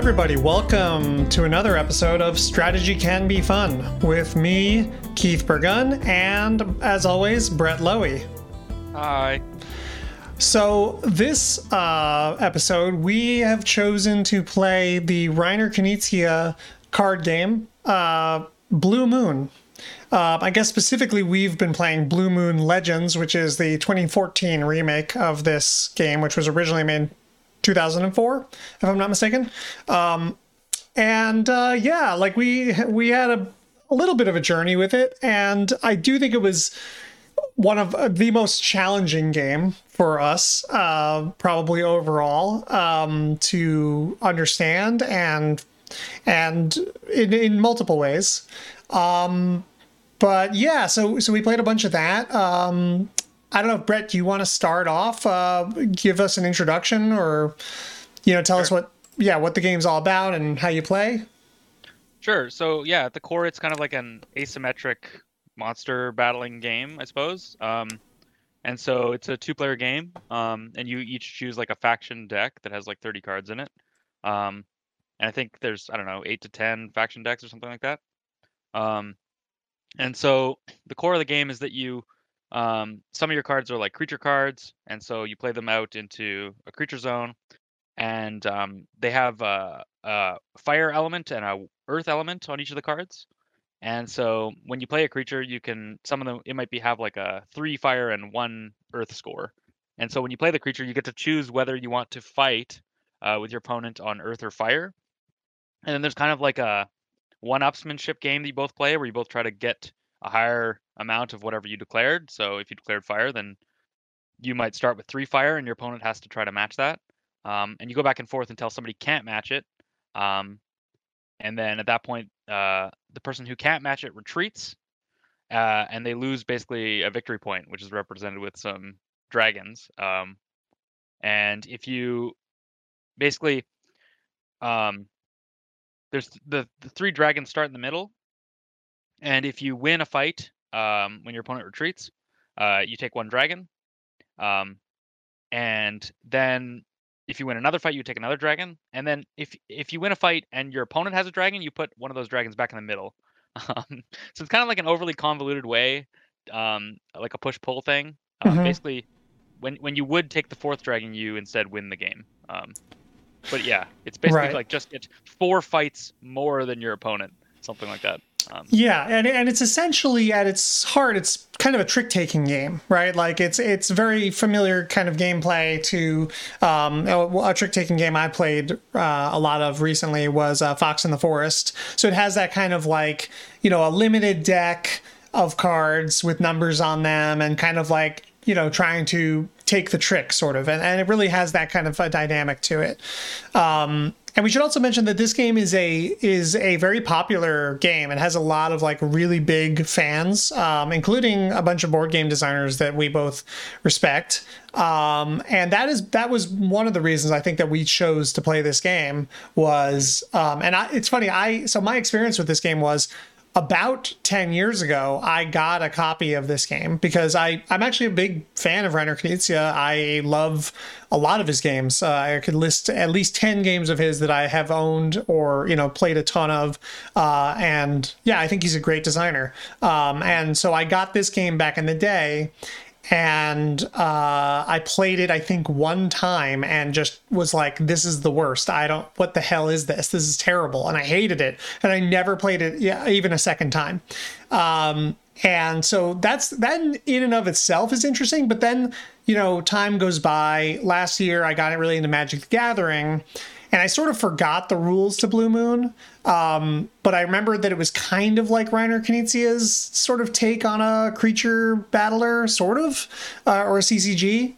everybody. Welcome to another episode of Strategy Can Be Fun with me, Keith Burgun, and as always, Brett Lowy. Hi. So this episode, we have chosen to play the Reiner Knizia card game, Blue Moon. I guess specifically we've been playing Blue Moon Legends, which is the 2014 remake of this game, which was originally made in 2004, if I'm not mistaken. We had a little bit of a journey with it, and I do think it was one of the most challenging game for us, probably overall, to understand and in multiple ways. So we played a bunch of that. I don't know, Brett, do you want to start off, give us an introduction, or, tell us what the game's all about and how you play? Sure. So yeah, at the core, it's kind of like an asymmetric monster battling game, I suppose. And so it's a two-player game, and you each choose like a faction deck that has like 30 cards in it. And I think there's, 8 to 10 faction decks or something like that. And so the core of the game is that you, some of your cards are like creature cards, and so you play them out into a creature zone, and they have a fire element and a earth element on each of the cards. And so when you play a creature, you can, some of them, it might be have like a 3 fire and 1 earth score. And so when you play the creature, you get to choose whether you want to fight with your opponent on earth or fire. And then there's kind of like a one-upsmanship game that you both play, where you both try to get a higher amount of whatever you declared. So if you declared fire, then you might start with 3 fire, and your opponent has to try to match that. And you go back and forth until somebody can't match it. And then at that point, the person who can't match it retreats, and they lose basically a victory point, which is represented with some dragons. And if you basically... there's the 3 dragons start in the middle, and if you win a fight when your opponent retreats, you take 1 dragon, and then if you win another fight, you take another dragon, and then if you win a fight and your opponent has a dragon, you put one of those dragons back in the middle. So it's kind of like an overly convoluted way, like a push-pull thing. Basically, when you would take the 4th dragon, you instead win the game. But yeah, it's basically right. Like just get 4 fights more than your opponent, something like that. And it's essentially at its heart, it's kind of a trick-taking game, right? Like it's very familiar kind of gameplay to a trick-taking game I played a lot of recently was Fox in the Forest. So it has that kind of like, a limited deck of cards with numbers on them and kind of like, trying to take the trick sort of. And it really has that kind of a dynamic to it. And we should also mention that this game is a very popular game. It has a lot of like really big fans, including a bunch of board game designers that we both respect. And that was one of the reasons I think that we chose to play this game was, it's funny. So my experience with this game was, about 10 years ago, I got a copy of this game because I'm actually a big fan of Reiner Knizia. I love a lot of his games. I could list at least 10 games of his that I have owned or, played a ton of. I think he's a great designer. And so I got this game back in the day, and I played it, I think, one time and just was like, this is the worst. What the hell is this? This is terrible. And I hated it. And I never played it even a second time. And so that in and of itself is interesting. But then, time goes by. Last year, I got really into Magic the Gathering. And I sort of forgot the rules to Blue Moon, but I remembered that it was kind of like Reiner Knizia's sort of take on a creature battler, sort of, or a CCG.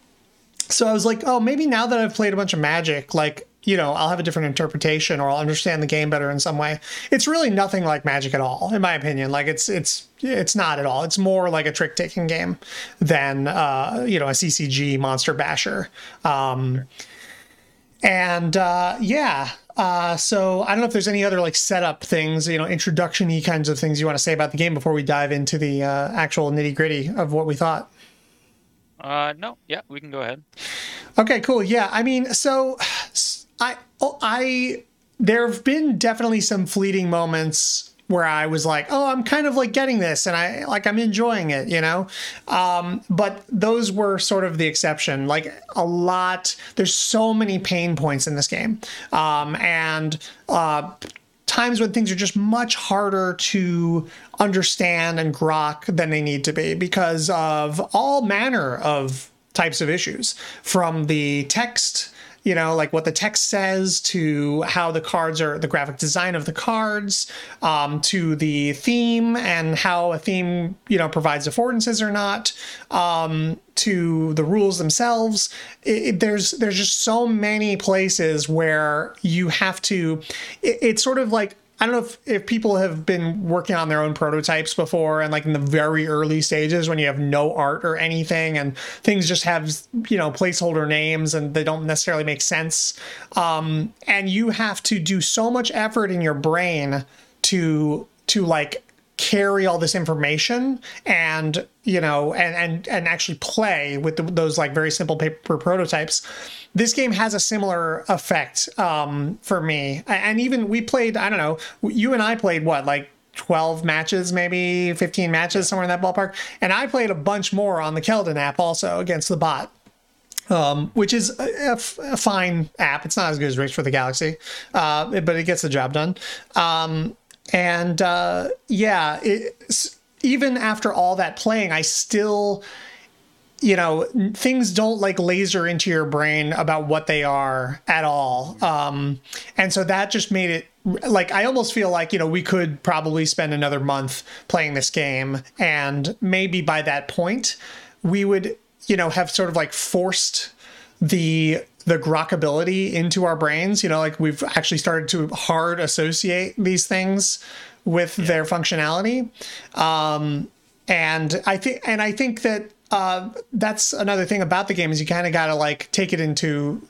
So I was like, oh, maybe now that I've played a bunch of Magic, like, I'll have a different interpretation or I'll understand the game better in some way. It's really nothing like Magic at all, in my opinion. Like, it's not at all. It's more like a trick-taking game than, a CCG monster basher. Sure. And so I don't know if there's any other like setup things, introduction-y kinds of things you want to say about the game before we dive into the actual nitty-gritty of what we thought. No, yeah, we can go ahead. Okay, cool. Yeah, I mean, so I there have been definitely some fleeting moments where I was like, oh, I'm kind of like getting this and I'm enjoying it, you know? But those were sort of the exception. Like a lot, there's so many pain points in this game. And times when things are just much harder to understand and grok than they need to be because of all manner of types of issues, from the text, you know, like what the text says, to how the cards are, the graphic design of the cards, to the theme and how a theme, you know, provides affordances or not, to the rules themselves. There's just so many places where you have to, it's sort of like, I don't know if people have been working on their own prototypes before, and like in the very early stages when you have no art or anything and things just have, you know, placeholder names and they don't necessarily make sense. And you have to do so much effort in your brain to like carry all this information and, you know, and actually play with those like very simple paper prototypes. This game has a similar effect for me. And even we played, I don't know, you and I played what, like 12 matches, maybe 15 matches, somewhere in that ballpark. And I played a bunch more on the Keldon app also against the bot, which is a fine app. It's not as good as Race for the Galaxy, but it gets the job done. Even after all that playing, I still, you know, things don't like laser into your brain about what they are at all. And so that just made it like, I almost feel like, you know, we could probably spend another month playing this game, and maybe by that point we would, you know, have sort of like forced the grokkability into our brains, you know, like we've actually started to hard associate these things with their functionality. And I think that that's another thing about the game, is you kind of got to like take it into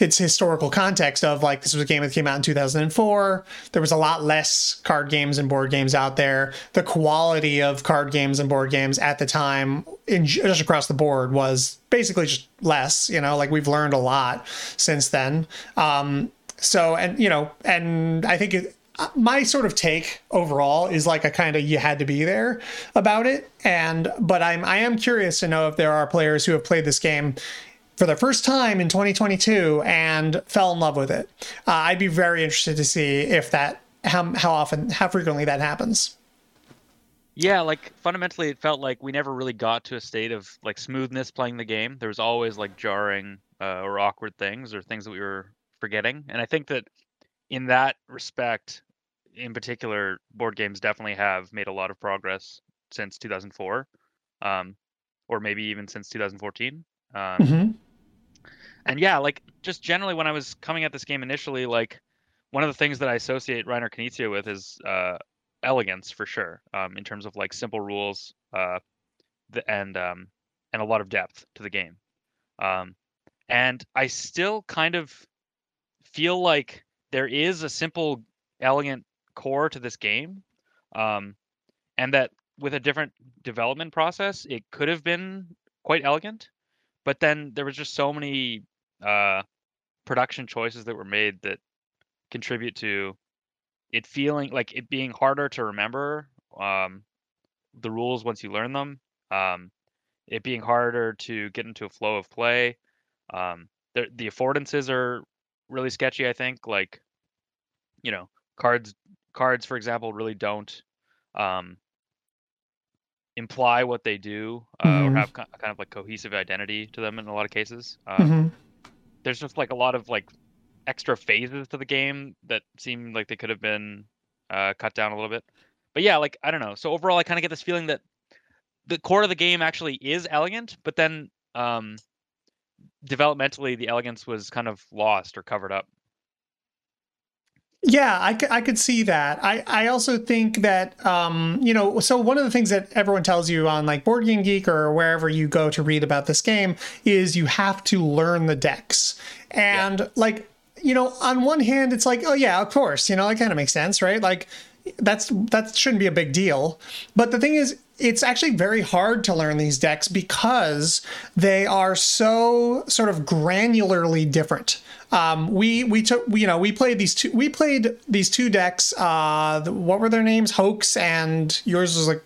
its historical context of like, this was a game that came out in 2004. There was a lot less card games and board games out there. The quality of card games and board games at the time, just across the board, was basically just less, you know, like we've learned a lot since then. So I think my sort of take overall is like a kind of, you had to be there about it. But I am curious to know if there are players who have played this game for the first time in 2022 and fell in love with it. I'd be very interested to see if that, how frequently that happens. Yeah, like fundamentally it felt like we never really got to a state of like smoothness playing the game. There was always like jarring or awkward things, or things that we were forgetting. And I think that in that respect, in particular, board games definitely have made a lot of progress since 2004, or maybe even since 2014. And yeah, like just generally when I was coming at this game initially, like one of the things that I associate Reiner Knizia with is elegance, for sure, in terms of like simple rules and a lot of depth to the game. And I still kind of feel like there is a simple, elegant core to this game, and that with a different development process, it could have been quite elegant. But then there was just so many production choices that were made that contribute to it feeling like it being harder to remember the rules once you learn them, it being harder to get into a flow of play. The affordances are really sketchy, I think. Like, you know, cards, for example, really don't imply what they do, or have kind of like cohesive identity to them in a lot of cases. There's just like a lot of like extra phases to the game that seem like they could have been cut down a little bit. But yeah, like I don't know. So overall, I kind of get this feeling that the core of the game actually is elegant, but then developmentally, the elegance was kind of lost or covered up. Yeah, I could see that. I also think that, you know, so one of the things that everyone tells you on like BoardGameGeek or wherever you go to read about this game is you have to learn the decks. And like, you know, on one hand, it's like, oh yeah, of course, you know, that kind of makes sense, right? Like that shouldn't be a big deal. But the thing is, it's actually very hard to learn these decks because they are so sort of granularly different. We played these two decks. What were their names? Hoax and yours was like,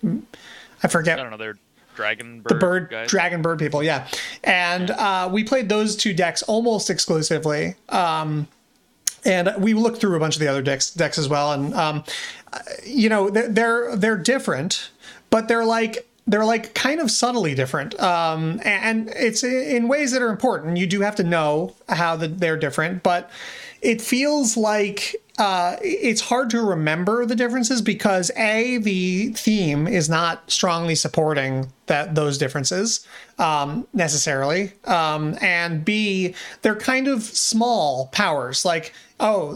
I forget. I don't know. They're dragon bird people. Yeah. And, we played those two decks almost exclusively. And we looked through a bunch of the other decks as well. And, they're different, but they're like kind of subtly different. And it's in ways that are important. You do have to know how they're different, but it feels like it's hard to remember the differences because the theme is not strongly supporting those differences necessarily. And B, they're kind of small powers. Like,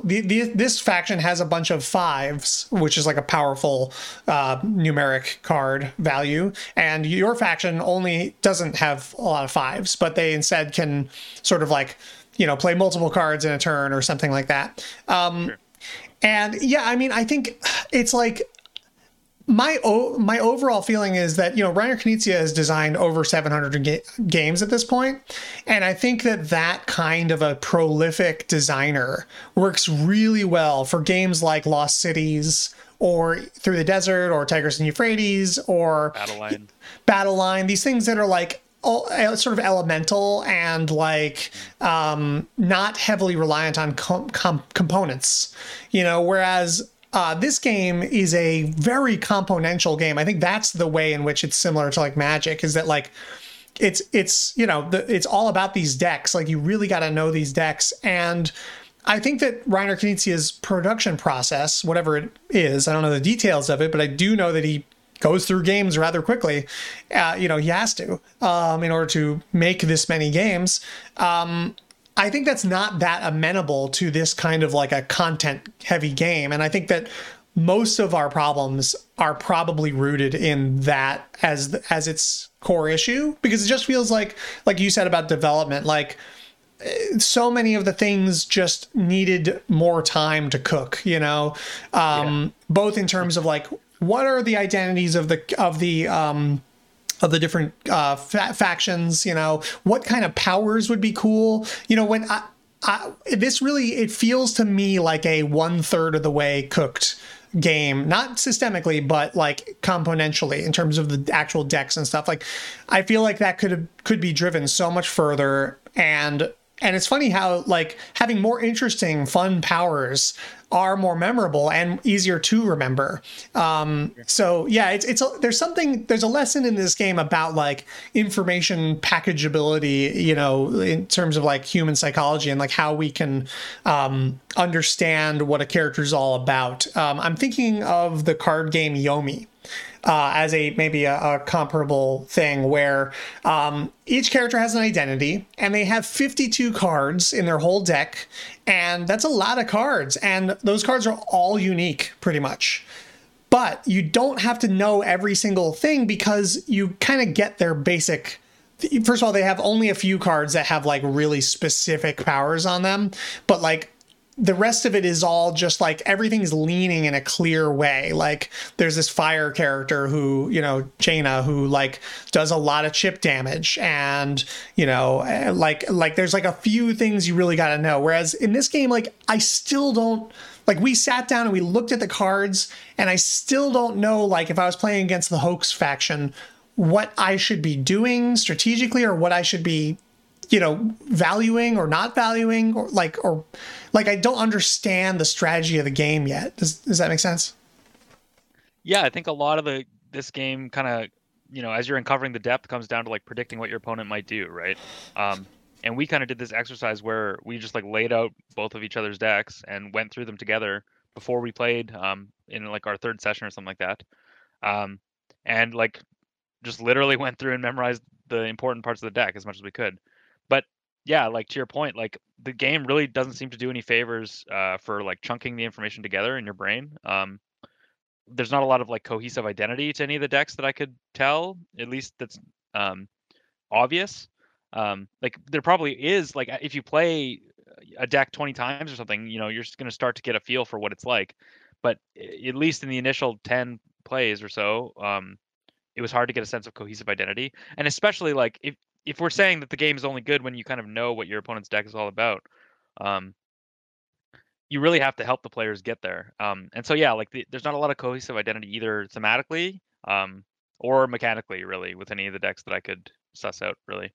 this faction has a bunch of 5s, which is like a powerful numeric card value. And your faction only doesn't have a lot of 5s, but they instead can sort of like, play multiple cards in a turn or something like that. Sure. And yeah, I mean, I think it's like my overall feeling is that, Reiner Knizia has designed over 700 games at this point. And I think that kind of a prolific designer works really well for games like Lost Cities or Through the Desert or Tigris and Euphrates or Battleline. These things that are like all sort of elemental and like not heavily reliant on components, whereas this game is a very componential game. I think that's the way in which it's similar to like Magic, is that like it's all about these decks. Like, you really got to know these decks. And I think that Reiner Knizia's production process, whatever it is, I don't know the details of it, but I do know that he goes through games rather quickly. He has to in order to make this many games. I think that's not that amenable to this kind of like a content heavy game. And I think that most of our problems are probably rooted in that as its core issue, because it just feels like you said about development, like so many of the things just needed more time to cook, both in terms of like, what are the identities of the different factions? What kind of powers would be cool? When it feels to me like a 1/3 of the way cooked game, not systemically, but like componentially in terms of the actual decks and stuff. Like, I feel like that could be driven so much further. And it's funny how like having more interesting, fun powers are more memorable and easier to remember. So yeah, there's a lesson in this game about like information packageability, in terms of like human psychology and like how we can understand what a character is all about. I'm thinking of the card game Yomi as maybe a comparable thing where each character has an identity and they have 52 cards in their whole deck. And that's a lot of cards. And those cards are all unique pretty much. But you don't have to know every single thing because you kind of get their basic. First of all, they have only a few cards that have like really specific powers on them. But like, the rest of it is all just like everything's leaning in a clear way. Like, there's this fire character who, Jaina, who like does a lot of chip damage, and like there's like a few things you really got to know. Whereas in this game, like I still don't, like we sat down and we looked at the cards, and I still don't know, like if I was playing against the Hoax faction, what I should be doing strategically or what I should be valuing or not valuing, or I don't understand the strategy of the game yet. Does that make sense? Yeah, I think a lot of this game kind of, as you're uncovering the depth, comes down to like predicting what your opponent might do, right? And we kind of did this exercise where we just like laid out both of each other's decks and went through them together before we played in like our third session or something like that. And like just literally went through and memorized the important parts of the deck as much as we could. But yeah, like to your point, like the game really doesn't seem to do any favors for like chunking the information together in your brain. There's not a lot of like cohesive identity to any of the decks that I could tell, at least that's obvious. Like there probably is, like if you play a deck 20 times or something, you're just going to start to get a feel for what it's like. But at least in the initial 10 plays or so, it was hard to get a sense of cohesive identity. And especially like if we're saying that the game is only good when you kind of know what your opponent's deck is all about, you really have to help the players get there. And so, yeah, like there's not a lot of cohesive identity either thematically or mechanically, really, with any of the decks that I could suss out, really.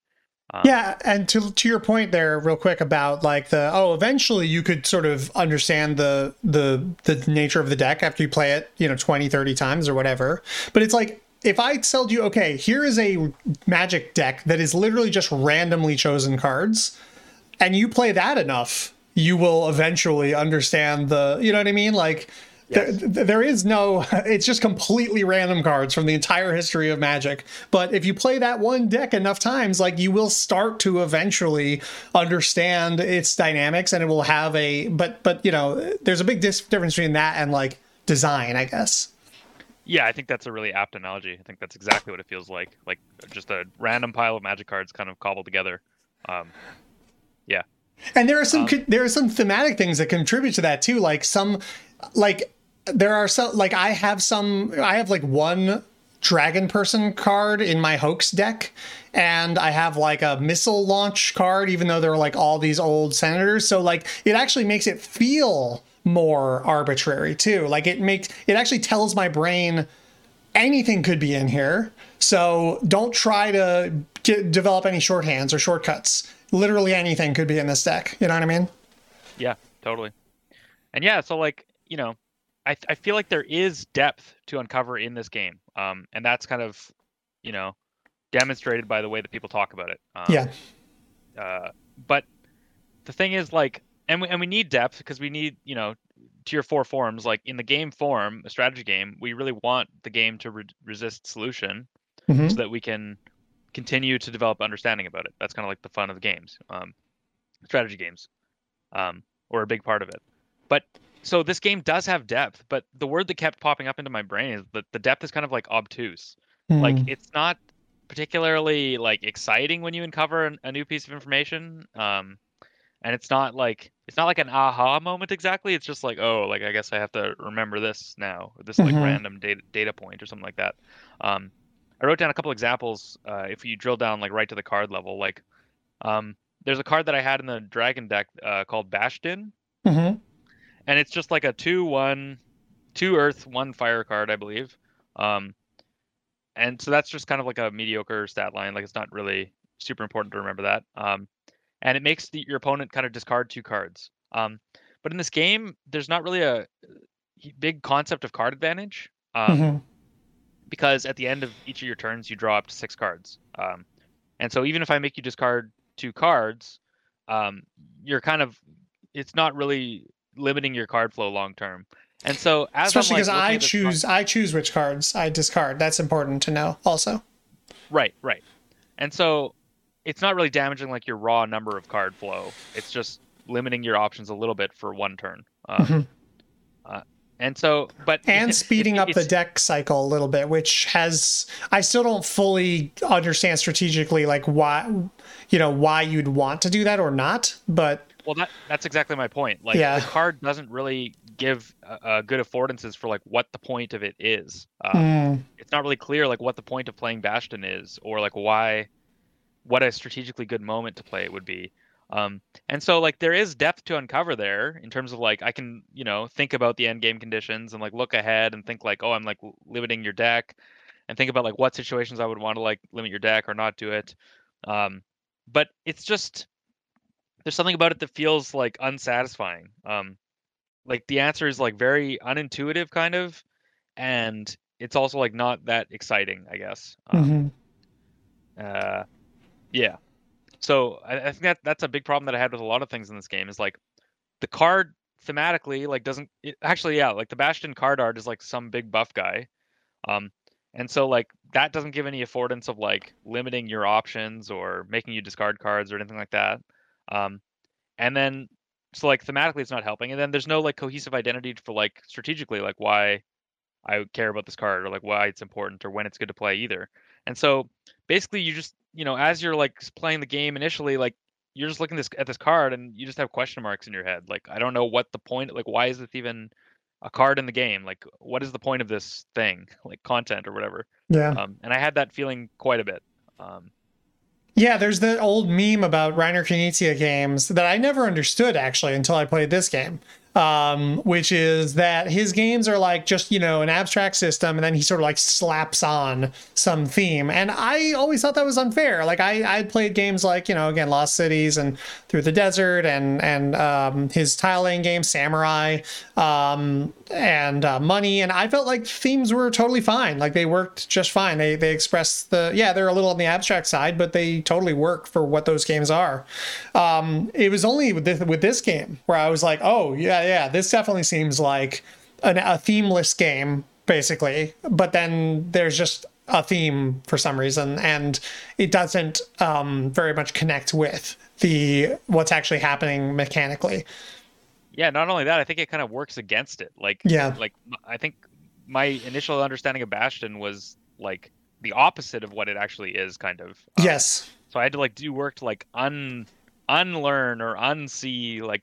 Yeah, and to your point there real quick about like the, oh, eventually you could sort of understand the nature of the deck after you play it, you know, 20, 30 times or whatever. But it's like, if I told you, okay, here is a Magic deck that is literally just randomly chosen cards, and you play that enough, you will eventually understand the, you know what I mean? Like, yes. There is no, it's just completely random cards from the entire history of Magic. But if you play that one deck enough times, like you will start to eventually understand its dynamics, and it will have a, but you know, there's a big difference between that and like design, I guess. Yeah, I think that's a really apt analogy. I think that's exactly what it feels like just a random pile of Magic cards kind of cobbled together. Yeah. And there are some, thematic things that contribute to that too. Like some, like, there are some, like I have like one dragon person card in my hoax deck, and I have like a missile launch card, even though there are like all these old senators. So like it actually makes it feel more arbitrary too. Like it actually tells my brain anything could be in here. So don't try to develop any shorthands or shortcuts. Literally anything could be in this deck. You know what I mean? Yeah, totally. And yeah, so like, you know, I feel like there is depth to uncover in this game. And that's kind of, you know, demonstrated by the way that people talk about it. But the thing is like, and we need depth because we need, you know, tier 4 forms, like in the game form, a strategy game, we really want the game to resist solution so that we can continue to develop understanding about it. That's kind of like the fun of the games, strategy games, or a big part of it. But so this game does have depth, but the word that kept popping up into my brain is that the depth is kind of like obtuse. Like it's not particularly like exciting when you uncover a new piece of information. And it's not like an aha moment exactly. It's just like, oh, like I guess I have to remember this now, this like random data point or something like that. I wrote down a couple examples. If you drill down like right to the card level, like there's a card that I had in the dragon deck called Bastion, and it's just like a 2/1, 2 earth, 1 fire card, I believe. And so that's just kind of like a mediocre stat line. Like it's not really super important to remember that. And it makes your opponent kind of discard 2 cards. But in this game, there's not really a big concept of card advantage because at the end of each of your turns, you draw up to 6 cards. And so even if I make you discard 2 cards, you're kind of, it's not really limiting your card flow long term. And so as especially because like, I choose which cards I discard. That's important to know also. Right. And so it's not really damaging like your raw number of card flow. It's just limiting your options a little bit for one turn. And so, but and speeding up the deck cycle a little bit, which has, I still don't fully understand strategically, like why you'd want to do that or not. But well, that's exactly my point. Like the card doesn't really give good affordances for like what the point of it is. It's not really clear like what the point of playing Bastion is, or like why, what a strategically good moment to play it would be. And so like there is depth to uncover there in terms of like, I can, you know, think about the end game conditions and like look ahead and think like, oh, I'm like limiting your deck, and think about like what situations I would want to like limit your deck or not do it. But it's just, there's something about it that feels like unsatisfying. Like the answer is like very unintuitive kind of, and it's also like not that exciting, I guess. Yeah. So I think that's a big problem that I had with a lot of things in this game, is like the card thematically like doesn't like the Bastion card art is like some big buff guy. And so like that doesn't give any affordance of like limiting your options or making you discard cards or anything like that. And then so like thematically it's not helping. And then there's no like cohesive identity for like strategically like why I care about this card, or like why it's important, or when it's good to play either. And so basically you just, you know, as you're like playing the game initially, like you're just looking at this card and you just have question marks in your head. Like, I don't know what the point, like, why is this even a card in the game. Like, what is the point of this thing? Like content or whatever. Yeah. And I had that feeling quite a bit. Yeah, there's the old meme about Reiner Knizia games that I never understood actually until I played this game, which is that his games are like just, you know, an abstract system, and then he sort of like slaps on some theme. And I always thought that was unfair. Like I played games like, you know, again, Lost Cities and Through the Desert and his tile laying game, Samurai, and Money. And I felt like themes were totally fine. Like they worked just fine. They expressed they're a little on the abstract side, but they totally work for what those games are. It was only with this game where I was like, oh yeah, this definitely seems like a themeless game basically, but then there's just a theme for some reason, and it doesn't very much connect with what's actually happening mechanically. Yeah, not only that, I think it kind of works against it. Like, yeah, like I think my initial understanding of Bastion was like the opposite of what it actually is, kind of. Yes. So I had to like do work to like unlearn or unsee like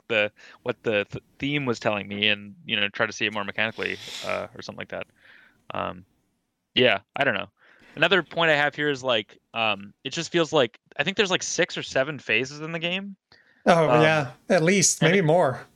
what the theme was telling me, and you know, try to see it more mechanically or something like that. Yeah, I don't know. Another point I have here is like it just feels like I think there's like 6 or 7 phases in the game. Oh yeah, at least maybe more.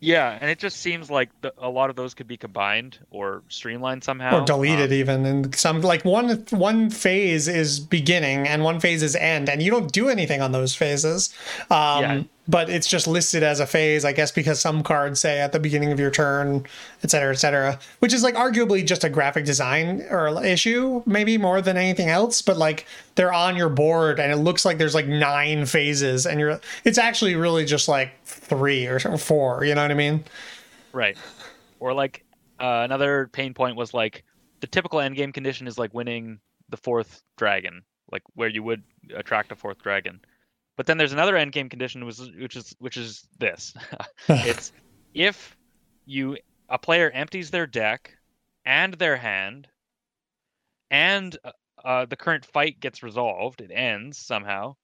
Yeah, and it just seems like a lot of those could be combined or streamlined somehow, or deleted even. And some like one phase is beginning and one phase is end, and you don't do anything on those phases. Yeah. But it's just listed as a phase, I guess, because some cards say at the beginning of your turn, et cetera, which is like arguably just a graphic design or issue, maybe more than anything else. But like they're on your board and it looks like there's like 9 phases, and it's actually really just like 3 or 4. You know what I mean? Right. Or like another pain point was like the typical endgame condition is like winning the 4th dragon, like where you would attract a 4th dragon. But then there's another endgame condition, which is this. It's if a player empties their deck and their hand, and the current fight gets resolved, it ends somehow,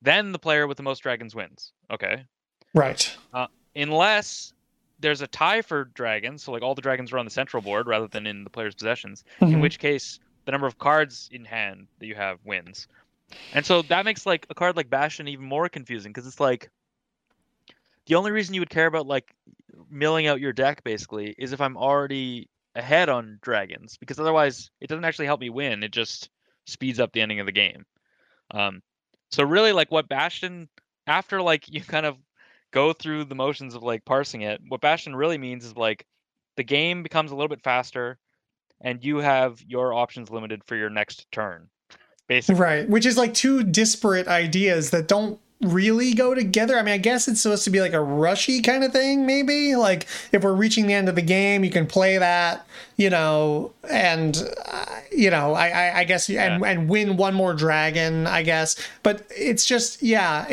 then the player with the most dragons wins. Okay. Right. Unless there's a tie for dragons, so like all the dragons are on the central board rather than in the player's possessions, mm-hmm. in which case the number of cards in hand that you have wins. And so that makes like a card like Bastion even more confusing, because it's like the only reason you would care about like milling out your deck basically is if I'm already ahead on dragons, because otherwise it doesn't actually help me win. It just speeds up the ending of the game. So really like what Bastion, after like you kind of go through the motions of like parsing it, what Bastion really means is like the game becomes a little bit faster and you have your options limited for your next turn. Basically. Right, which is like 2 disparate ideas that don't really go together. I mean, I guess it's supposed to be like a rushy kind of thing, maybe. Like, if we're reaching the end of the game, you can play that, you know, and, you know, I guess, yeah. and win one more dragon, I guess. But it's just, yeah,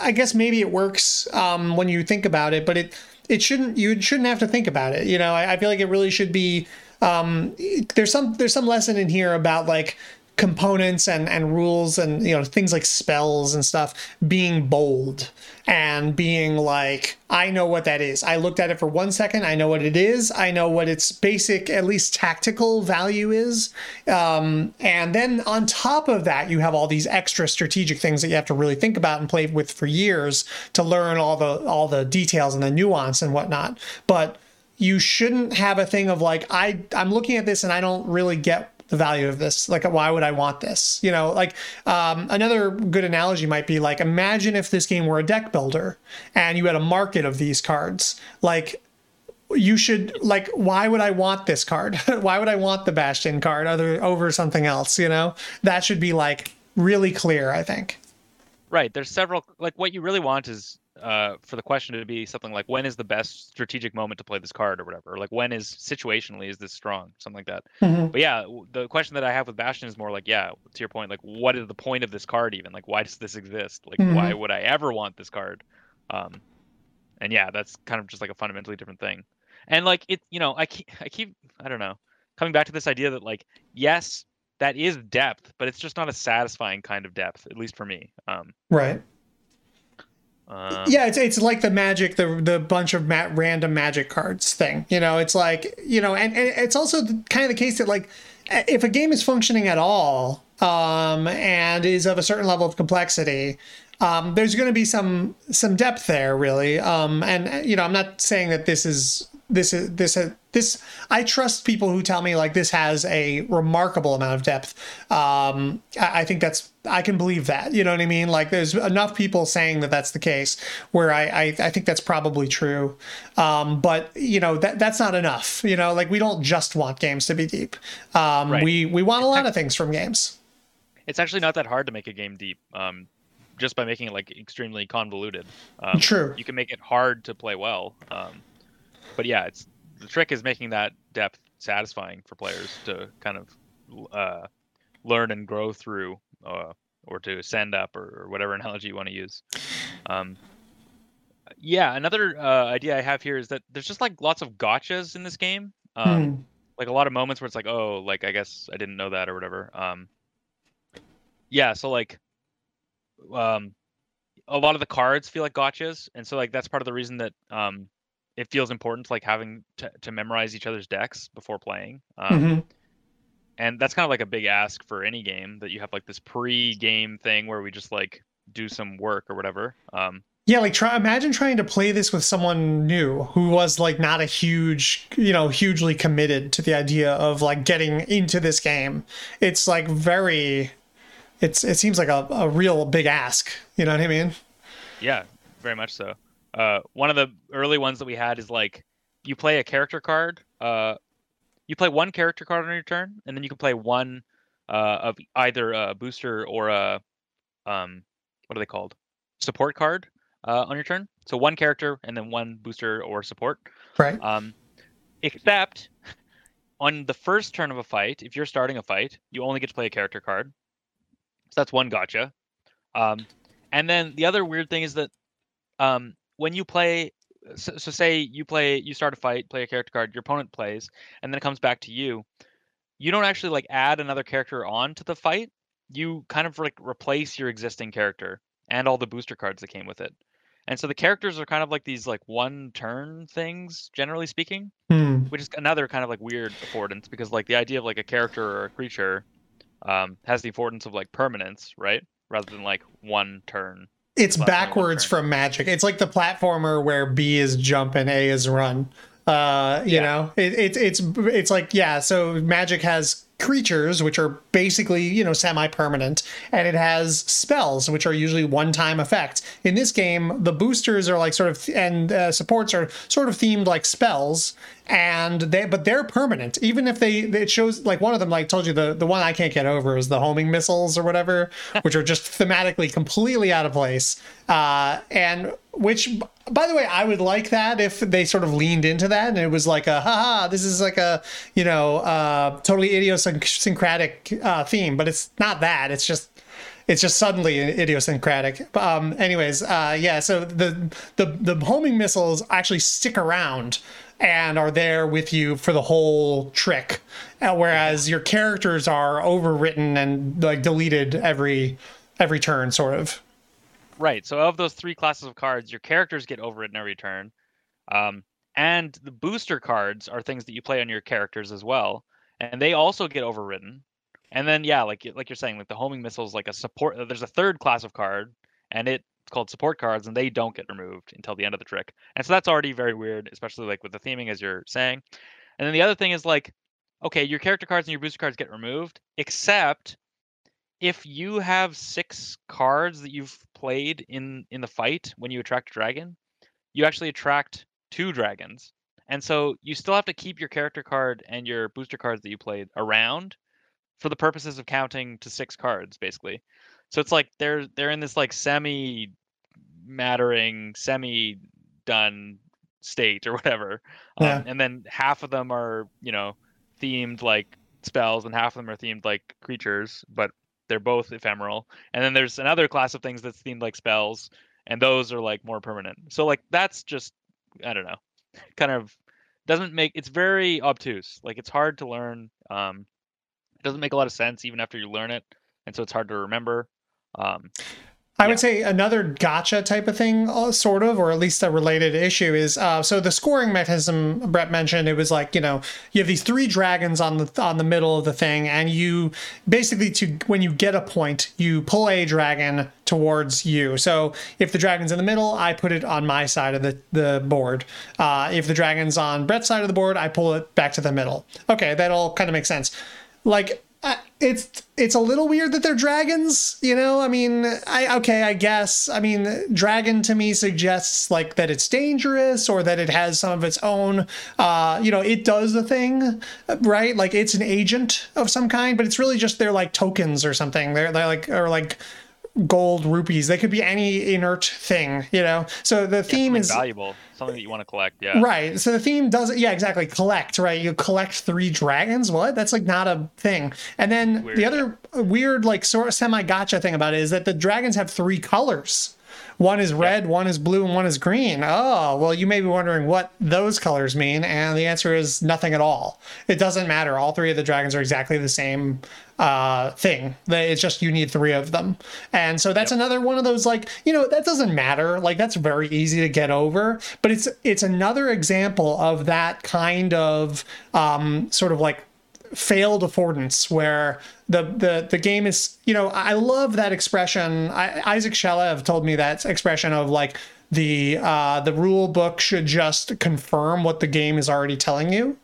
I guess maybe it works when you think about it, but you shouldn't have to think about it. You know, I feel like it really should be, there's some lesson in here about like, components and rules and, you know, things like spells and stuff being bold and being like, I know what that is. I looked at it for 1 second. I know what it is. I know what its basic, at least tactical value is. And then on top of that, you have all these extra strategic things that you have to really think about and play with for years to learn all the details and the nuance and whatnot. But you shouldn't have a thing of like, I'm looking at this and I don't really get the value of this. Like, why would I want this? You know, like another good analogy might be like, imagine if this game were a deck builder and you had a market of these cards. Like, you should like, why would I want this card? Why would I want the Bastion card over something else? You know, that should be like really clear, I think. Right. There's several, like what you really want is for the question to be something like, when is the best strategic moment to play this card or whatever, or like when is situationally is this strong, something like that. Mm-hmm. But yeah, the question that I have with Bastion is more like, yeah, to your point, like what is the point of this card even? Like, why does this exist? Like, mm-hmm. why would I ever want this card? And yeah, that's kind of just like a fundamentally different thing. And like it, you know, I don't know, coming back to this idea that like, yes, that is depth, but it's just not a satisfying kind of depth, at least for me. Right. Yeah, it's like the Magic, the bunch of random Magic cards thing. You know, it's like, you know, and it's also kind of the case that, like, if a game is functioning at all and is of a certain level of complexity, there's going to be some depth there, really. And you know, I'm not saying that this is. I trust people who tell me like this has a remarkable amount of depth. I think that's, I can believe that. You know what I mean? Like, there's enough people saying that that's the case where I think that's probably true. But you know, that's not enough. You know, like, we don't just want games to be deep. Right. We want a lot of things from games. It's actually not that hard to make a game deep. Just by making it like extremely convoluted. True. You can make it hard to play well. But yeah, it's, the trick is making that depth satisfying for players to kind of learn and grow through, or to ascend up, or whatever analogy you want to use. Yeah, another idea I have here is that there's just like lots of gotchas in this game. Like a lot of moments where it's like, oh, like, I guess I didn't know that or whatever. Yeah, so like, a lot of the cards feel like gotchas, and so like that's part of the reason that it feels important to like having to memorize each other's decks before playing. And that's kind of like a big ask for any game, that you have like this pre-game thing where we just like do some work or whatever. Yeah, like imagine trying to play this with someone new who was like not a hugely committed to the idea of like getting into this game. It's like very, it seems like a real big ask. You know what I mean? Yeah, very much so. One of the early ones that we had is like, you play a character card. You play one character card on your turn, and then you can play one of either a booster or a what are they called? Support card on your turn. So one character and then one booster or support. Right. Except on the first turn of a fight, if you're starting a fight, you only get to play a character card. So that's one gotcha. And then the other weird thing is that when you play, so say you start a fight, play a character card, your opponent plays, and then it comes back to you. You don't actually like add another character on to the fight. You kind of like replace your existing character and all the booster cards that came with it. And so the characters are kind of like these like one turn things, generally speaking, which is another kind of like weird affordance, because like the idea of like a character or a creature has the affordance of like permanence, right? Rather than like one turn. It's backwards from Magic. It's like the platformer where B is jump and A is run. You know, it's like, yeah. So Magic has creatures, which are basically, you know, semi-permanent, and it has spells, which are usually one-time effects. In this game, the boosters are like sort of, and supports are sort of themed like spells, and but they're permanent. Even if it shows, like one of them, like told you, the one I can't get over is the homing missiles or whatever, which are just thematically completely out of place. And which, by the way, I would like that if they sort of leaned into that, and it was like a, haha, this is like a, you know, totally idiosyncratic theme, but it's not that. It's just suddenly idiosyncratic. Anyways, yeah. So the homing missiles actually stick around and are there with you for the whole trick, whereas your characters are overwritten and like deleted every turn, sort of. Right. So of those three classes of cards, your characters get overwritten every turn, and the booster cards are things that you play on your characters as well, and they also get overwritten. And then, yeah, like you're saying, like the homing missile is like a support. There's a third class of card, and it's called support cards, and they don't get removed until the end of the trick. And so that's already very weird, especially like with the theming, as you're saying. And then the other thing is like, okay, your character cards and your booster cards get removed, except if you have 6 cards that you've played in the fight. When you attract a dragon, you actually attract 2 dragons. And so you still have to keep your character card and your booster cards that you played around for the purposes of counting to 6 cards, basically. So it's like they're in this like semi-mattering, semi-done state or whatever. Yeah. And then half of them are, you know, themed like spells, and half of them are themed like creatures, but they're both ephemeral. And then there's another class of things that's themed like spells, and those are like more permanent. So like that's just, I don't know, kind of doesn't make, it's very obtuse. Like it's hard to learn. It doesn't make a lot of sense even after you learn it, and so it's hard to remember. I would say another gotcha type of thing, sort of, or at least a related issue is, so the scoring mechanism Brett mentioned, it was like, you know, you have these three dragons on the middle of the thing, and you basically, to when you get a point, you pull a dragon towards you. So if the dragon's in the middle, I put it on my side of the board. If the dragon's on Brett's side of the board, I pull it back to the middle. Okay, that all kind of makes sense. Like, it's a little weird that they're dragons, you know? I mean, I guess. I mean, dragon to me suggests, like, that it's dangerous or that it has some of its own, you know, it does the thing, right? Like, it's an agent of some kind, but it's really just they're, like, tokens or something. They're like, or, like, gold rupees. They could be any inert thing, you know? So the theme is valuable, something that you want to collect. Yeah, right. So the theme doesn't, yeah, exactly, collect, right? You collect three dragons. What? That's like not a thing. And then weird. The other weird, like, sort of semi gotcha thing about it is that the dragons have three colors. One is red, one is blue, and one is green. Oh, well, you may be wondering what those colors mean, and the answer is nothing at all. It doesn't matter. All three of the dragons are exactly the same thing. It's just you need three of them. And so that's another one of those, like, you know, that doesn't matter. Like, that's very easy to get over. But it's another example of that kind of sort of, like, failed affordance where the game is, you know, I love that expression. Isaac Shalev told me that expression of, like, the rule book should just confirm what the game is already telling you,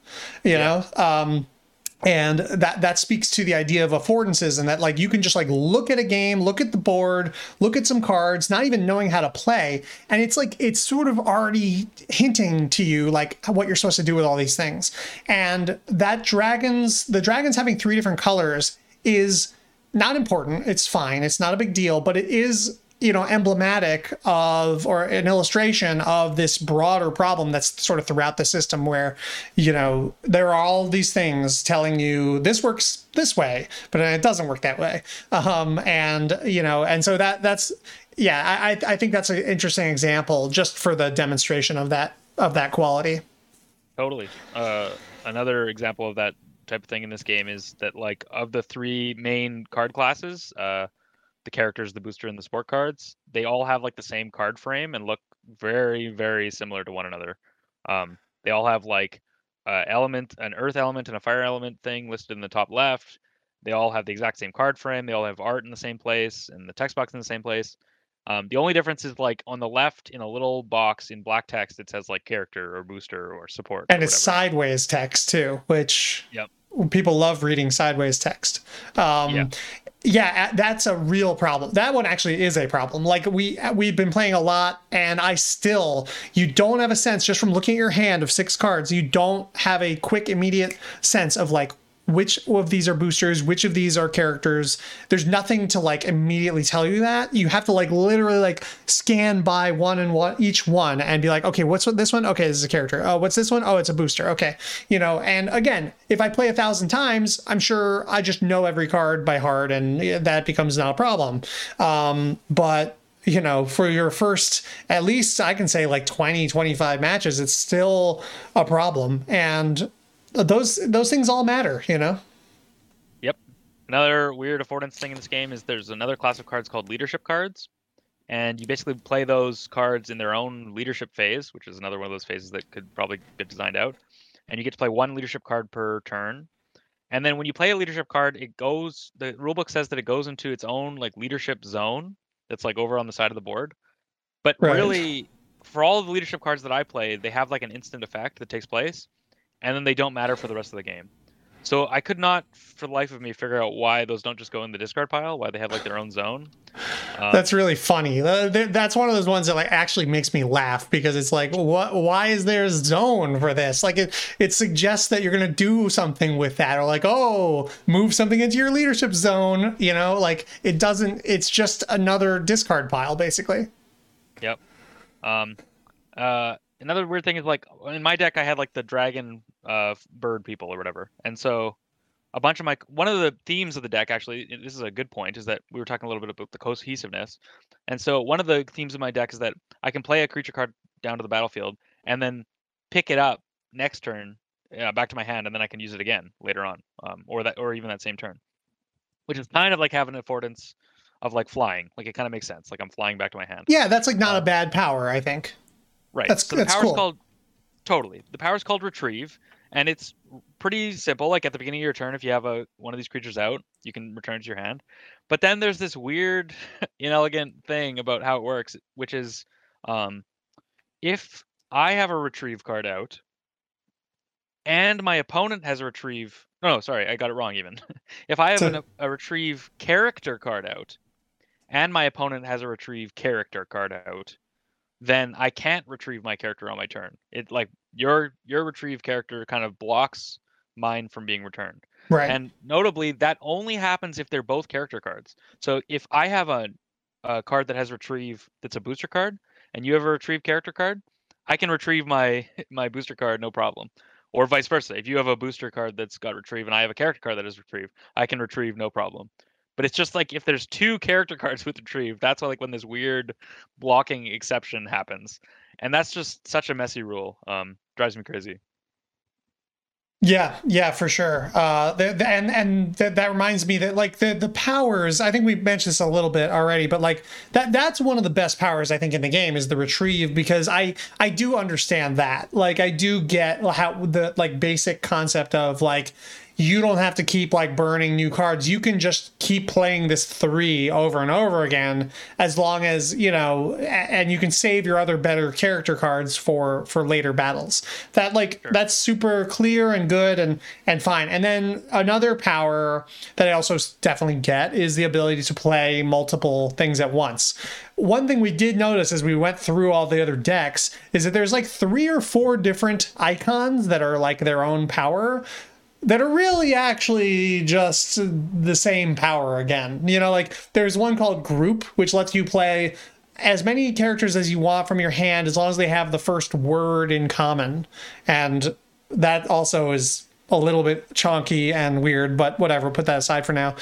you know? And that speaks to the idea of affordances, and that, like, you can just, like, look at a game, look at the board, look at some cards, not even knowing how to play, and it's like it's sort of already hinting to you, like, what you're supposed to do with all these things. And that the dragons having three different colors is not important. It's fine. It's not a big deal, but it is, you know, emblematic of, or an illustration of, this broader problem that's sort of throughout the system where, you know, there are all these things telling you this works this way, but it doesn't work that way. And, you know, and so that's, yeah, I think that's an interesting example just for the demonstration of that quality. Totally. Another example of that type of thing in this game is that, like, of the three main card classes, the characters, the booster, and the sport cards, they all have, like, the same card frame and look very, very similar to one another. They all have, like, an earth element and a fire element thing listed in the top left. They all have the exact same card frame. They all have art in the same place and the text box in the same place. The only difference is, like, on the left in a little box in black text, it says, like, character or booster or support. And it's sideways text too, which people love reading sideways text. Yeah, that's a real problem. That one actually is a problem. Like, we've been playing a lot, and you don't have a sense, just from looking at your hand of six cards, you don't have a quick, immediate sense of, like, which of these are boosters, which of these are characters. There's nothing to, like, immediately tell you that. You have to, like, literally, like, scan by one and one, each one, and be like, okay, what's this one? Okay, this is a character. Oh, what's this one? Oh, it's a booster. Okay, you know. And again, if I play 1,000 times, I'm sure I just know every card by heart, and that becomes not a problem. But, you know, for your first, at least I can say, like, 20, 25 matches, it's still a problem. And those things all matter, you know? Yep. Another weird affordance thing in this game is there's another class of cards called leadership cards. And you basically play those cards in their own leadership phase, which is another one of those phases that could probably get designed out. And you get to play one leadership card per turn. And then when you play a leadership card, the rulebook says that it goes into its own, like, leadership zone that's, like, over on the side of the board. But really, for all of the leadership cards that I play, they have, like, an instant effect that takes place. And then they don't matter for the rest of the game. So I could not, for the life of me, figure out why those don't just go in the discard pile, why they have, like, their own zone. That's really funny. That's one of those ones that, like, actually makes me laugh, because it's like, what? Why is there a zone for this? Like, it suggests that you're going to do something with that, or, like, oh, move something into your leadership zone, you know? Like, it doesn't, it's just another discard pile, basically. Yep. Another weird thing is, like, in my deck, I had, like, the dragon bird people or whatever. And so a bunch of one of the themes of the deck, actually, this is a good point, is that we were talking a little bit about the cohesiveness. And so one of the themes of my deck is that I can play a creature card down to the battlefield and then pick it up next turn back to my hand, and then I can use it again later on, or even that same turn, which is kind of like having an affordance of like flying. Like it kind of makes sense. Like I'm flying back to my hand. Yeah, that's like not a bad power, I think. Right. That's, so the power's cool. The power's called Retrieve, and it's pretty simple. Like at the beginning of your turn, if you have one of these creatures out, you can return it to your hand. But then there's this weird, inelegant thing about how it works, which is if I have a Retrieve card out, and my opponent has a Retrieve... No, sorry, I got it wrong even. If I have a Retrieve character card out, and my opponent has a Retrieve character card out, then I can't retrieve my character on my turn. It like your Retrieve character kind of blocks mine from being returned. Right. And notably, that only happens if they're both character cards. So if I have a card that has Retrieve that's a booster card, and you have a Retrieve character card, I can retrieve my booster card, no problem. Or vice versa. If you have a booster card that's got Retrieve and I have a character card that is Retrieve, I can retrieve no problem. But it's just like if there's two character cards with Retrieve, that's why, like, when this weird blocking exception happens. And that's just such a messy rule. Drives me crazy. Yeah, for sure. That reminds me that, like, the powers, I think we've mentioned this a little bit already, but like that's one of the best powers I think in the game is the Retrieve, because I do understand that. Like I do get how the like basic concept of like you don't have to keep like burning new cards. You can just keep playing this 3 over and over again, as long as, and you can save your other better character cards for later battles. That like, sure. That's super clear and good and fine. And then another power that I also definitely get is the ability to play multiple things at once. One thing we did notice as we went through all the other decks is that there's like 3 or 4 different icons that are like their own power, that are really actually just the same power again. Like there's one called Group, which lets you play as many characters as you want from your hand, as long as they have the first word in common. And that also is a little bit chonky and weird, but whatever, put that aside for now.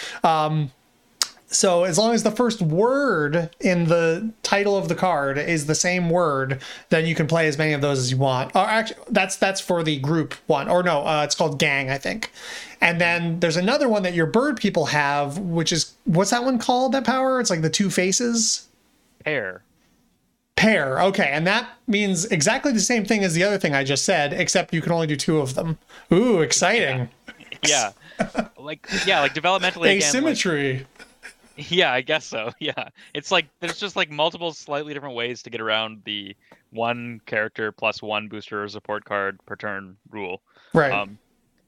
So as long as the first word in the title of the card is the same word, then you can play as many of those as you want. Or actually, that's for the group one. Or no, it's called Gang, I think. And then there's another one that your bird people have, which is, what's that one called, that power? It's like the 2 faces? Pair. Okay, and that means exactly the same thing as the other thing I just said, except you can only do 2 of them. Ooh, exciting. Yeah. Like developmentally again. Asymmetry. Yeah, I guess so. Yeah. It's like there's just like multiple slightly different ways to get around the 1 character plus 1 booster or support card per turn rule. Right.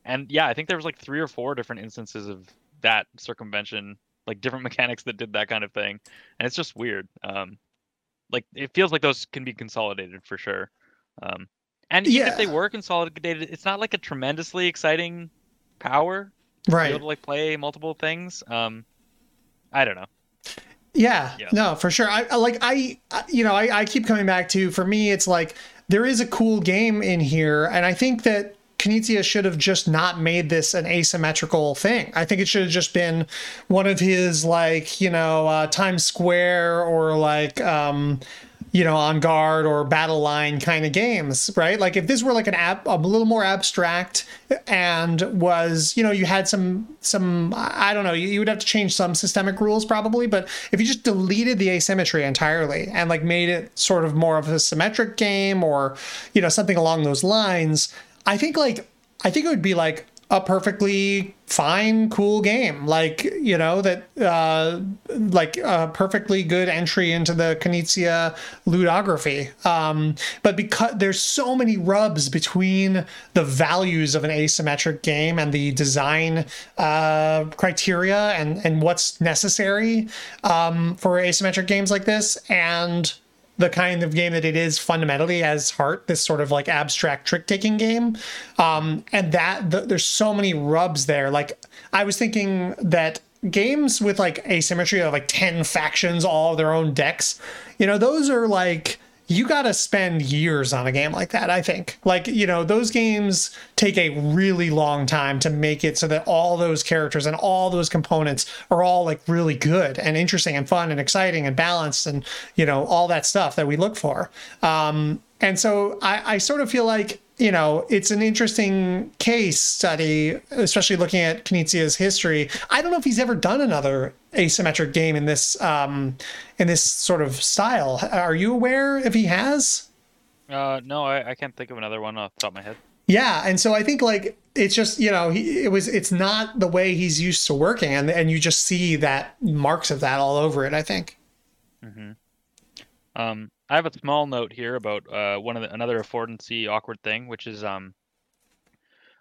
And yeah, I think there was like 3 or 4 different instances of that circumvention, like different mechanics that did that kind of thing. And it's just weird. Like it feels like those can be consolidated for sure. And even if they were consolidated, it's not like a tremendously exciting power. Right. To be able to like play multiple things. I don't know. Yeah, no, for sure. I keep coming back to, for me, it's like, there is a cool game in here. And I think that Knizia should have just not made this an asymmetrical thing. I think it should have just been one of his, like, Times Square or like, On Guard or Battleline kind of games, right? Like if this were like an app, a little more abstract, and was, you had some, I don't know, you would have to change some systemic rules probably, but if you just deleted the asymmetry entirely and like made it sort of more of a symmetric game or, something along those lines, I think it would be like a perfectly fine, cool game, like, like a perfectly good entry into the Knizia ludography. But because there's so many rubs between the values of an asymmetric game and the design criteria and what's necessary for asymmetric games like this, and the kind of game that it is fundamentally as heart, this sort of like abstract trick-taking game. And that there's so many rubs there. Like I was thinking that games with like asymmetry of like 10 factions, all their own decks, those are like, you got to spend years on a game like that, I think. Like, those games take a really long time to make it so that all those characters and all those components are all, like, really good and interesting and fun and exciting and balanced and, all that stuff that we look for. And so I sort of feel like you know, it's an interesting case study, especially looking at Knizia's history. I don't know if he's ever done another asymmetric game in this sort of style. Are you aware if he has? No, I can't think of another one off the top of my head. Yeah, and so I think like it's just, you know, it's not the way he's used to working, and you just see that marks of that all over it, I think. Mm-hmm. I have a small note here about another affordancy awkward thing, which is on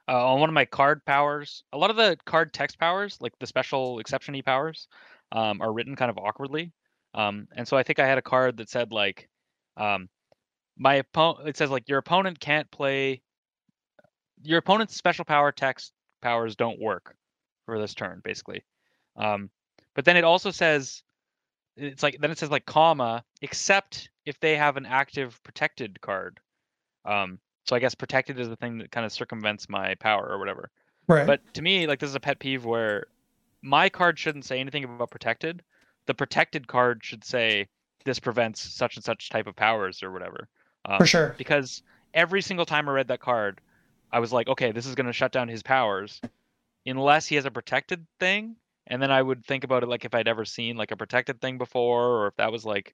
one of my card powers. A lot of the card text powers, like the special exception-y powers, are written kind of awkwardly. And so I think I had a card that said like, it says like your opponent can't play. Your opponent's special power text powers don't work for this turn, basically. But then it also says. It says comma, except if they have an active protected card. So I guess protected is the thing that kind of circumvents my power or whatever. Right. But to me, like, this is a pet peeve where my card shouldn't say anything about protected. The protected card should say this prevents such and such type of powers or whatever. For sure. Because every single time I read that card, I was like, okay, this is going to shut down his powers unless he has a protected thing. And then I would think about it like if I'd ever seen like a protected thing before, or if that was like,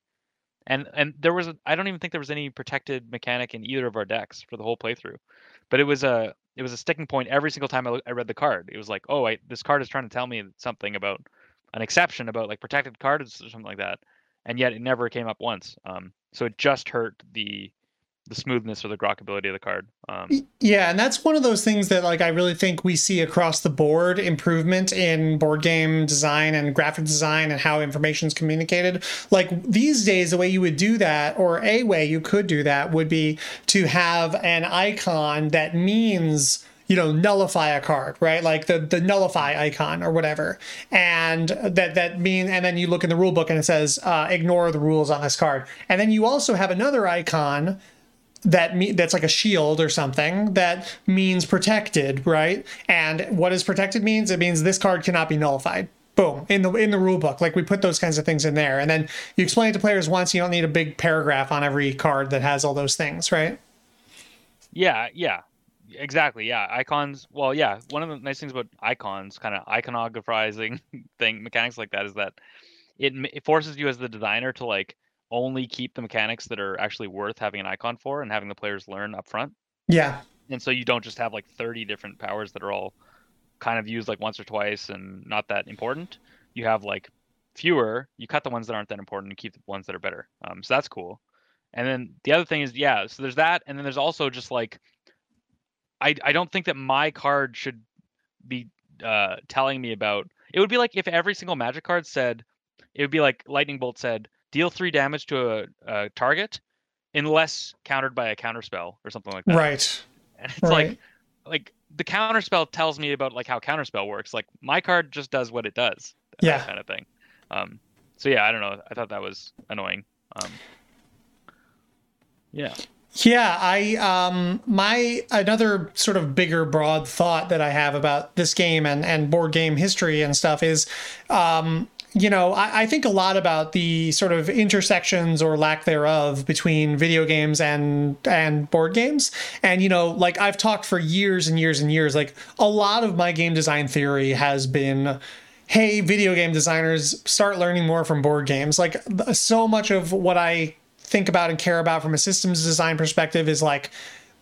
and there was I don't even think there was any protected mechanic in either of our decks for the whole playthrough, but it was a sticking point every single time I read the card. It was like, oh, this card is trying to tell me something about an exception about like protected cards or something like that, and yet it never came up once. So it just hurt the smoothness or the grokkability of the card. Yeah, and that's one of those things that like I really think we see across the board improvement in board game design and graphic design and how information is communicated. Like these days, the way you would do that, or a way you could do that, would be to have an icon that means, you know, nullify a card, right? Like the nullify icon or whatever. And that means, and then you look in the rule book and it says, ignore the rules on this card. And then you also have another icon that's like a shield or something that means protected, right? And what is protected means? It means this card cannot be nullified. Boom, in the rule book. Like we put those kinds of things in there. And then you explain it to players once, you don't need a big paragraph on every card that has all those things, right? Yeah, exactly. Yeah, icons. Well, yeah, one of the nice things about icons, kind of iconographizing thing, mechanics like that, is that it forces you as the designer to like, only keep the mechanics that are actually worth having an icon for and having the players learn up front. Yeah. And so you don't just have like 30 different powers that are all kind of used like once or twice and not that important. You have like fewer, you cut the ones that aren't that important and keep the ones that are better. So that's cool. And then the other thing is, yeah, so there's that. And then there's also just like, I don't think that my card should be telling me about, it would be like if every single Magic card said, it would be like Lightning Bolt said, deal 3 damage to a target unless countered by a counterspell or something like that. Right. And it's right. Like the counterspell tells me about like how counterspell works. Like my card just does what it does. Yeah. That kind of thing. So yeah, I don't know. I thought that was annoying. Yeah. Yeah, another sort of bigger, broad thought that I have about this game and board game history and stuff is, you know, I think a lot about the sort of intersections or lack thereof between video games and board games. And, you know, like I've talked for years and years and years, like a lot of my game design theory has been, hey, video game designers, start learning more from board games. Like so much of what I think about and care about from a systems design perspective is like,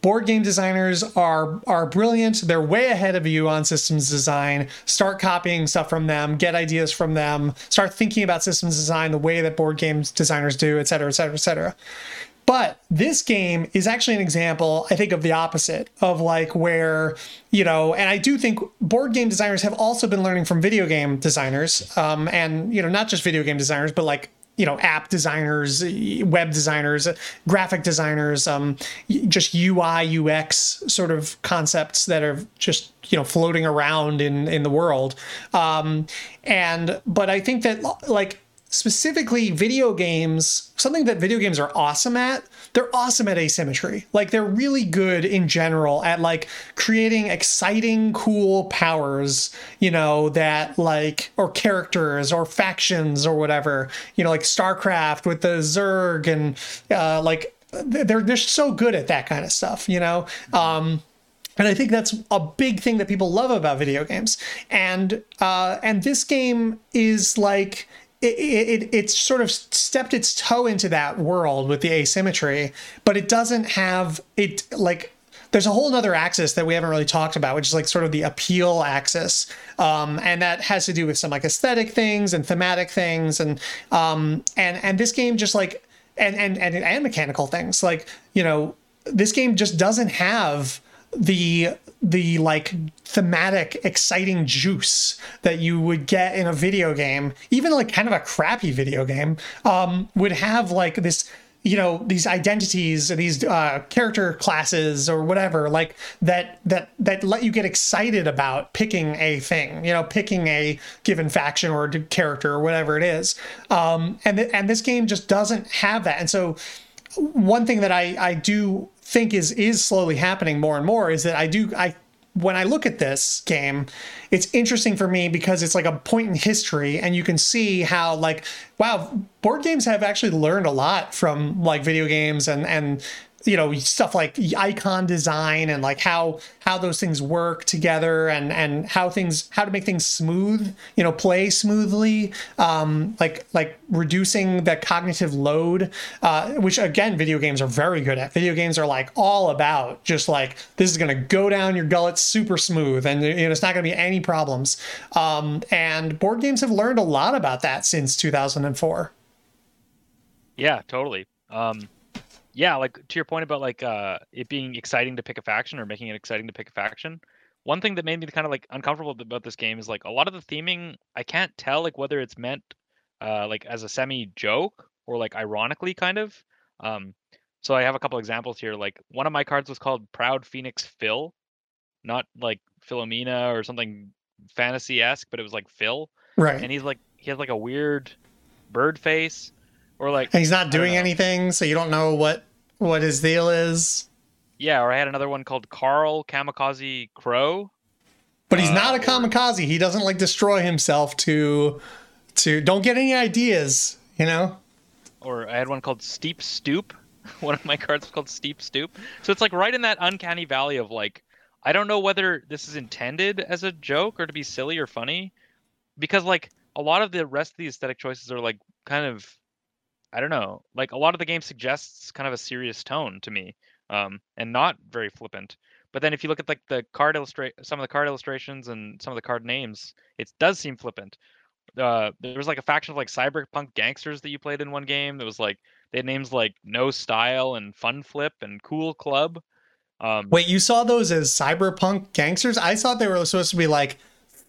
board game designers are brilliant. They're way ahead of you on systems design. Start copying stuff from them, get ideas from them, start thinking about systems design the way that board game designers do, et cetera, et cetera, et cetera. But this game is actually an example, I think, of the opposite of like where, you know, and I do think board game designers have also been learning from video game designers, and, you know, not just video game designers, but like, you know, app designers, web designers, graphic designers, just UI, UX sort of concepts that are just, you know, floating around in the world. But I think that like specifically video games, something that video games are awesome at, they're awesome at asymmetry. Like they're really good in general at like creating exciting, cool powers, you know, that like, or characters or factions or whatever, you know, like StarCraft with the Zerg and like they're so good at that kind of stuff, you know? And I think that's a big thing that people love about video games. And this game is like, it's sort of stepped its toe into that world with the asymmetry, but it doesn't have it like, there's a whole other axis that we haven't really talked about, which is like sort of the appeal axis. And that has to do with some like aesthetic things and thematic things. And this game just like, and mechanical things, like, you know, this game just doesn't have the like thematic exciting juice that you would get in a video game, even like kind of a crappy video game, would have like this, you know, these identities, these character classes or whatever, like that let you get excited about picking a thing, you know, picking a given faction or character or whatever it is. And this game just doesn't have that. And so one thing that I do think is slowly happening more and more is that I when I look at this game, it's interesting for me because it's like a point in history, and you can see how like, wow, board games have actually learned a lot from like video games and you know, stuff like icon design and like how those things work together and how to make things smooth, you know, play smoothly, like reducing the cognitive load, which again, video games are very good at. Video games are like all about just like, this is going to go down your gullet super smooth and you know, it's not going to be any problems. And board games have learned a lot about that since 2004. Yeah, totally. Yeah, like to your point about like it being exciting to pick a faction or making it exciting to pick a faction. One thing that made me kind of like uncomfortable about this game is like a lot of the theming, I can't tell like whether it's meant like as a semi joke or like ironically kind of. So I have a couple examples here. Like one of my cards was called Proud Phoenix Phil, not like Philomena or something fantasy-esque, but it was like Phil. Right. And he has like a weird bird face. Or like, and he's not doing anything, so you don't know what his deal is. Yeah, or I had another one called Carl Kamikaze Crow. But he's not a kamikaze. He doesn't like destroy himself to don't get any ideas, you know? Or I had one called Steep Stoop. One of my cards was called Steep Stoop. So it's like right in that uncanny valley of like, I don't know whether this is intended as a joke or to be silly or funny. Because like a lot of the rest of the aesthetic choices are like kind of, I don't know, like a lot of the game suggests kind of a serious tone to me, and not very flippant. But then if you look at like the card some of the card illustrations and some of the card names, it does seem flippant. There was like a faction of like cyberpunk gangsters that you played in one game that was like, they had names like No Style and Fun Flip and Cool Club. Wait, you saw those as cyberpunk gangsters? I thought they were supposed to be like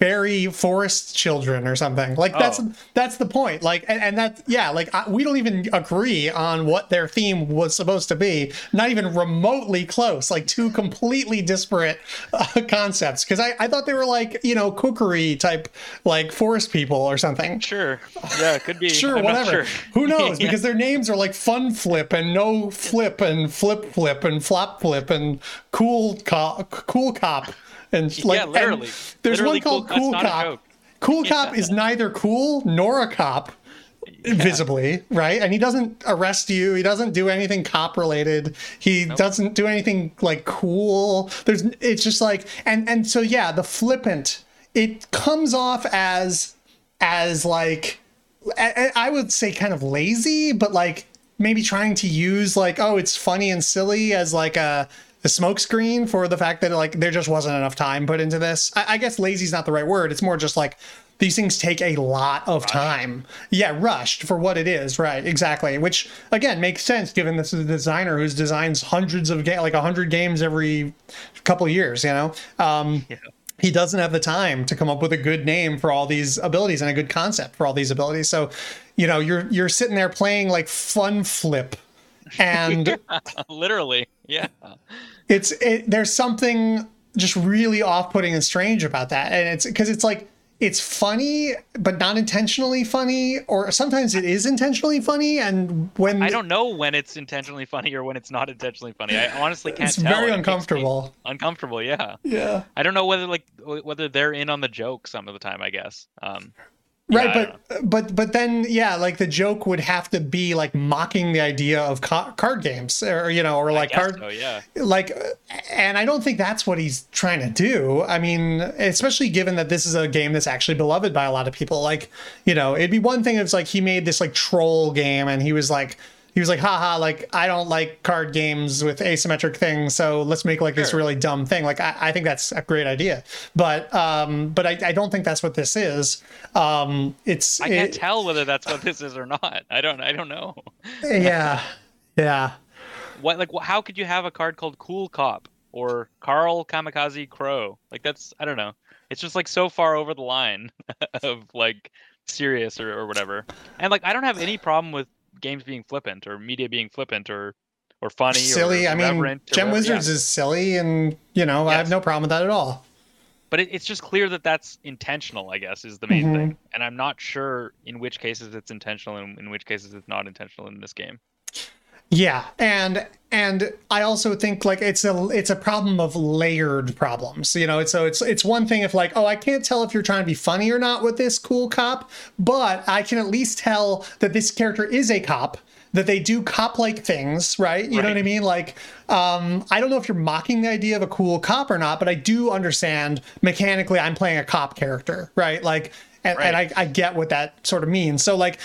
fairy forest children or something. Like that's the point. Like and that's, yeah, like we don't even agree on what their theme was supposed to be. Not even remotely close. Like two completely disparate concepts. Because I thought they were like, you know, kukri type like forest people or something. Sure. Yeah, it could be. Sure, I'm whatever. Sure. Who knows? Yeah. Because their names are like Fun Flip and No Flip and Flip Flip and Flop Flip and Cool Cop. And like, yeah, literally. And there's literally one called Cool Cop. Cool Cop is neither cool nor a cop, visibly, right? And he doesn't arrest you. He doesn't do anything cop-related. He doesn't do anything like cool. It's just like, and so yeah, the flippant, it comes off as like, I would say kind of lazy, but like maybe trying to use like, oh, it's funny and silly as like the smokescreen for the fact that like there just wasn't enough time put into this. I guess lazy's not the right word. It's more just like these things take a lot of time. Yeah, rushed for what it is. Right, exactly. Which again makes sense given this is a designer who designs hundreds of like 100 games every couple of years. You know, he doesn't have the time to come up with a good name for all these abilities and a good concept for all these abilities. So, you know, you're sitting there playing like Fun Flip. And yeah, literally, yeah, there's something just really off-putting and strange about that. And it's because it's like, it's funny, but not intentionally funny, or sometimes it is intentionally funny. And when I don't know when it's intentionally funny or when it's not intentionally funny, I honestly can't tell. It's very uncomfortable. Uncomfortable. Yeah. I don't know whether they're in on the joke some of the time, I guess. Right, yeah, but then yeah, like the joke would have to be like mocking the idea of card games, or you know, or like card, so, yeah, like, and I don't think that's what he's trying to do. I mean, especially given that this is a game that's actually beloved by a lot of people. Like, you know, it'd be one thing if it's like he made this like troll game and he was like, haha, like I don't like card games with asymmetric things, so let's make like this really dumb thing. Like I think that's a great idea, but I don't think that's what this is. I can't tell whether that's what this is or not. I don't know. yeah. What how could you have a card called Cool Cop or Carl Kamikaze Crow? Like that's, I don't know. It's just like so far over the line of like serious or whatever. And like I don't have any problem with games being flippant or media being flippant or funny silly, or irreverent. I mean, Gem Wizards is silly, and you know, yes, I have no problem with that at all, but it's just clear that that's intentional, I guess, is the main thing, and I'm not sure in which cases it's intentional and in which cases it's not intentional in this game. Yeah, and I also think like it's a problem of layered problems. You know, it's one thing if like, oh, I can't tell if you're trying to be funny or not with this Cool Cop, but I can at least tell that this character is a cop, that they do cop-like things, right? You know what I mean? Like, I don't know if you're mocking the idea of a cool cop or not, but I do understand mechanically I'm playing a cop character, right? Like, and I get what that sort of means. So like,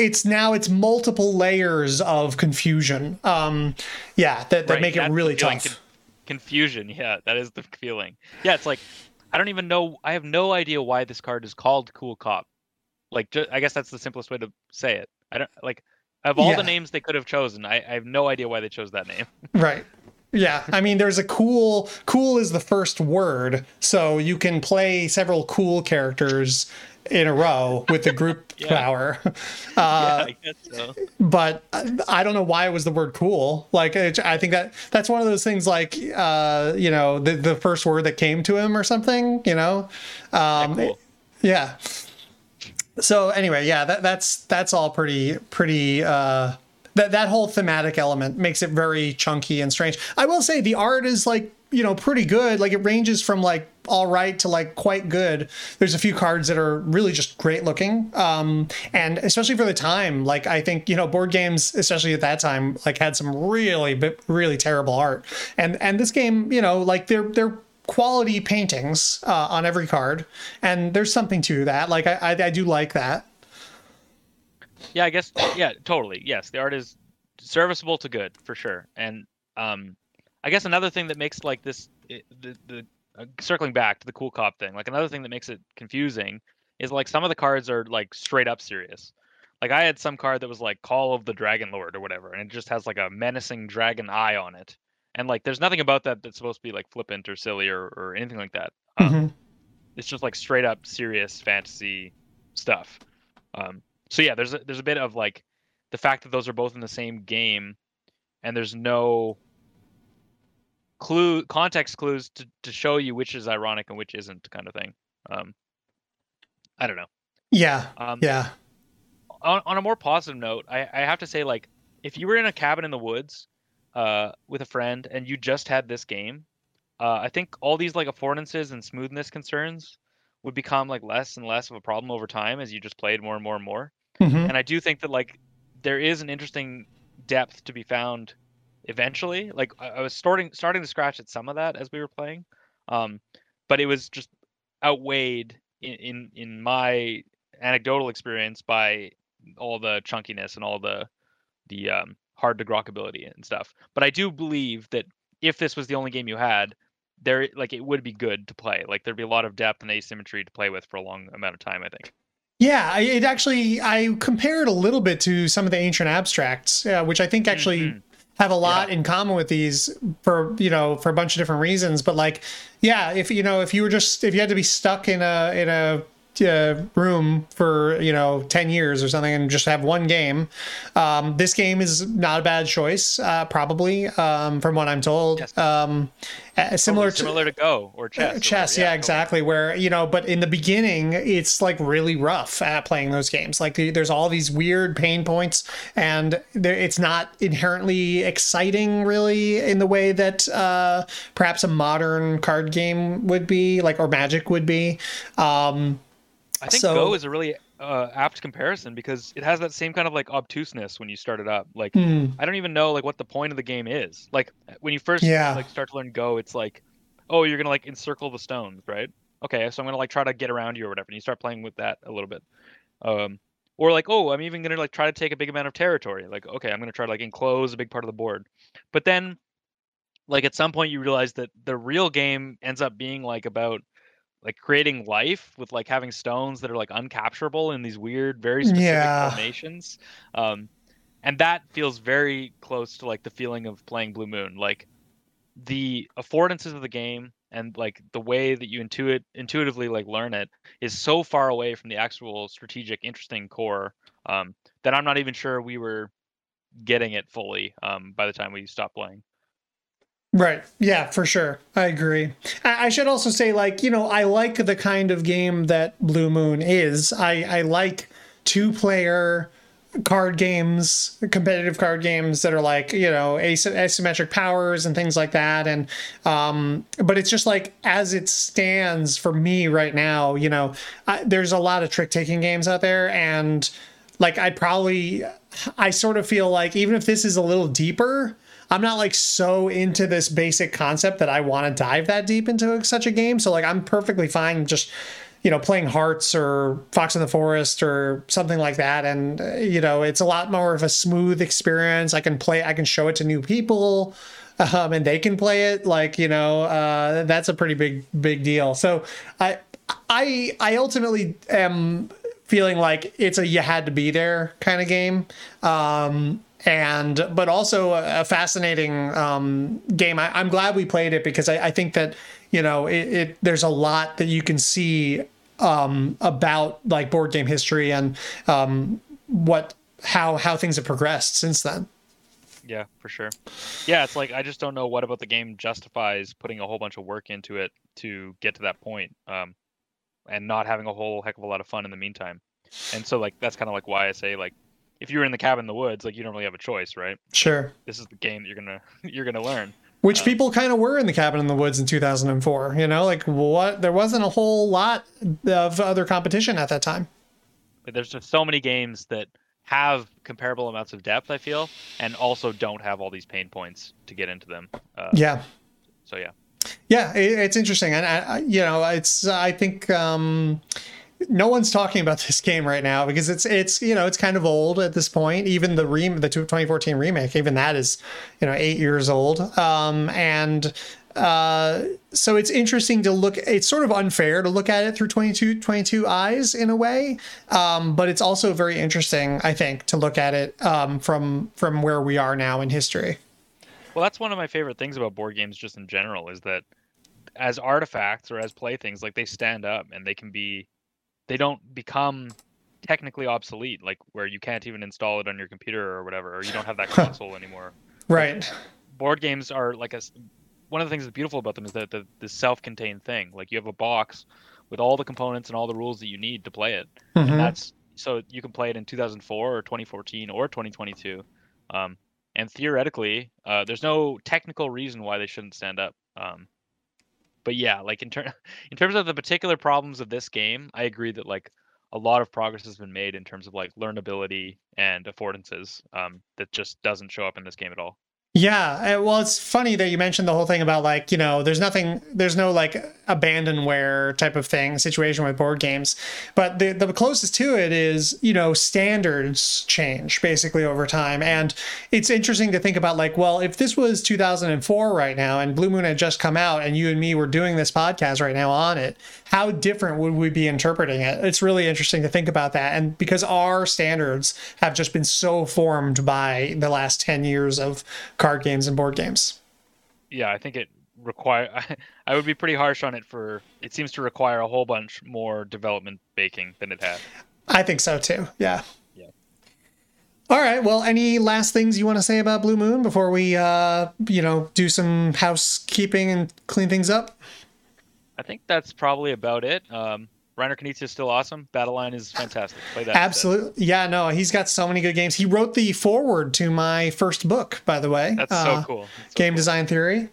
it's multiple layers of confusion. That make it really tough. Confusion. Yeah, that is the feeling. Yeah, it's like, I don't even know. I have no idea why this card is called Cool Cop. Like, I guess that's the simplest way to say it. I don't like, of all the names they could have chosen, I have no idea why they chose that name. Right. Yeah, I mean, there's a cool is the first word, so you can play several cool characters in a row with the group power. I guess so. But I don't know why it was the word cool. Like, I think that's one of those things like, you know, the first word that came to him or something, you know? Cool. Yeah. So anyway, yeah, that's all pretty... That whole thematic element makes it very chunky and strange. I will say the art is like, you know, pretty good. Like it ranges from like all right to like quite good. There's a few cards that are really just great looking. And especially for the time, like I think, you know, board games, especially at that time, like had some really terrible art. And this game, you know, like they're quality paintings on every card. And there's something to that. Like I do like that. Yeah, I guess. Yeah, totally. Yes, the art is serviceable to good for sure. And I guess another thing that makes like this, circling back to the Cool Cop thing, like another thing that makes it confusing is like some of the cards are like straight up serious. Like I had some card that was like Call of the Dragon Lord or whatever, and it just has like a menacing dragon eye on it. And like there's nothing about that that's supposed to be like flippant or silly or anything like that. It's just like straight up serious fantasy stuff. So yeah, there's a bit of like the fact that those are both in the same game, and there's no context clues to show you which is ironic and which isn't, kind of thing. I don't know. Yeah. Yeah. On a more positive note, I have to say, like, if you were in a cabin in the woods with a friend and you just had this game, I think all these like affordances and smoothness concerns would become like less and less of a problem over time as you just played more and more and more. And I do think that like there is an interesting depth to be found eventually. Like I was starting to scratch at some of that as we were playing, but it was just outweighed in my anecdotal experience by all the chunkiness and all the hard to grokkability and stuff. But I do believe that if this was the only game you had, there, like, it would be good to play. Like there'd be a lot of depth and asymmetry to play with for a long amount of time, I think. Yeah, it actually, I compared a little bit to some of the ancient abstracts, which I think actually have a lot in common with these for a bunch of different reasons. But like, yeah, if you had to be stuck in a room for 10 years or something and just have one game, this game is not a bad choice, probably, from what I'm told. Yes. Similar to Go or chess. Yeah, exactly. Where, you know, but in the beginning it's like really rough at playing those games. Like there's all these weird pain points, and it's not inherently exciting really in the way that perhaps a modern card game would be, like, or Magic would be. I think Go is a really apt comparison, because it has that same kind of like obtuseness when you start it up. Like I don't even know like what the point of the game is. Like when you first like start to learn Go, it's like, oh, you're gonna like encircle the stones, right? Okay, so I'm gonna like try to get around you or whatever, and you start playing with that a little bit. Or like, oh, I'm even gonna like try to take a big amount of territory. Like, okay, I'm gonna try to like enclose a big part of the board. But then like at some point you realize that the real game ends up being like about like creating life with like having stones that are like uncapturable in these weird, very specific formations. And that feels very close to like the feeling of playing Blue Moon. Like the affordances of the game and like the way that you intuitively like learn it is so far away from the actual strategic, interesting core that I'm not even sure we were getting it fully by the time we stopped playing. Right. Yeah, for sure. I agree. I should also say, like, you know, I like the kind of game that Blue Moon is. I like 2-player card games, competitive card games that are like, you know, asymmetric powers and things like that. And but it's just like, as it stands for me right now, you know, there's a lot of trick-taking games out there. And like, I sort of feel like even if this is a little deeper, I'm not like so into this basic concept that I want to dive that deep into such a game. So like, I'm perfectly fine just, you know, playing Hearts or Fox in the Forest or something like that. And, you know, it's a lot more of a smooth experience. I can show it to new people and they can play it. Like, you know, that's a pretty big deal. So I ultimately am feeling like it's a, you had to be there kind of game. But also a fascinating game. I'm glad we played it because I think that, you know, there's a lot that you can see about like board game history and how things have progressed since then. Yeah, for sure. Yeah, it's like I just don't know what about the game justifies putting a whole bunch of work into it to get to that point and not having a whole heck of a lot of fun in the meantime. And so like that's kind of like why I say like, if you're in the cabin in the woods, like you don't really have a choice, right? Sure. This is the game that you're gonna learn. Which people kind of were in the cabin in the woods in 2004. You know, like what? There wasn't a whole lot of other competition at that time. But there's just so many games that have comparable amounts of depth, I feel, and also don't have all these pain points to get into them. So yeah. Yeah, it's interesting, and I think. No one's talking about this game right now because it's you know, it's kind of old at this point. Even the 2014 remake, even that is, you know, 8 years old. So it's interesting to look. It's sort of unfair to look at it through 22 eyes in a way, but it's also very interesting, I think, to look at it from where we are now in history. Well, that's one of my favorite things about board games, just in general, is that as artifacts or as playthings, like they stand up and they can be. They don't become technically obsolete, like where you can't even install it on your computer or whatever, or you don't have that console anymore. Right. Like, board games are like one of the things that's beautiful about them is that the self-contained thing. Like you have a box with all the components and all the rules that you need to play it. Mm-hmm. And that's so you can play it in 2004 or 2014 or 2022. And theoretically, there's no technical reason why they shouldn't stand up. But yeah, like in terms of the particular problems of this game, I agree that like a lot of progress has been made in terms of like learnability and affordances that just doesn't show up in this game at all. Yeah, well, it's funny that you mentioned the whole thing about like, you know, there's no like abandonware type of thing situation with board games. But the closest to it is, you know, standards change basically over time. And it's interesting to think about like, well, if this was 2004 right now and Blue Moon had just come out and you and me were doing this podcast right now on it, how different would we be interpreting it? It's really interesting to think about that. And because our standards have just been so formed by the last 10 years of card games and board games. Yeah, I think it I would be pretty harsh on it for it seems to require a whole bunch more development baking than it had. I think so too. Yeah. All right. Well, any last things you want to say about Blue Moon before we you know, do some housekeeping and clean things up? I think that's probably about it. Reiner Knizia is still awesome. Battleline is fantastic. Play that. Absolutely. Instead. Yeah, no, he's got so many good games. He wrote the foreword to my first book, by the way. That's so cool. That's so cool. Design Theory.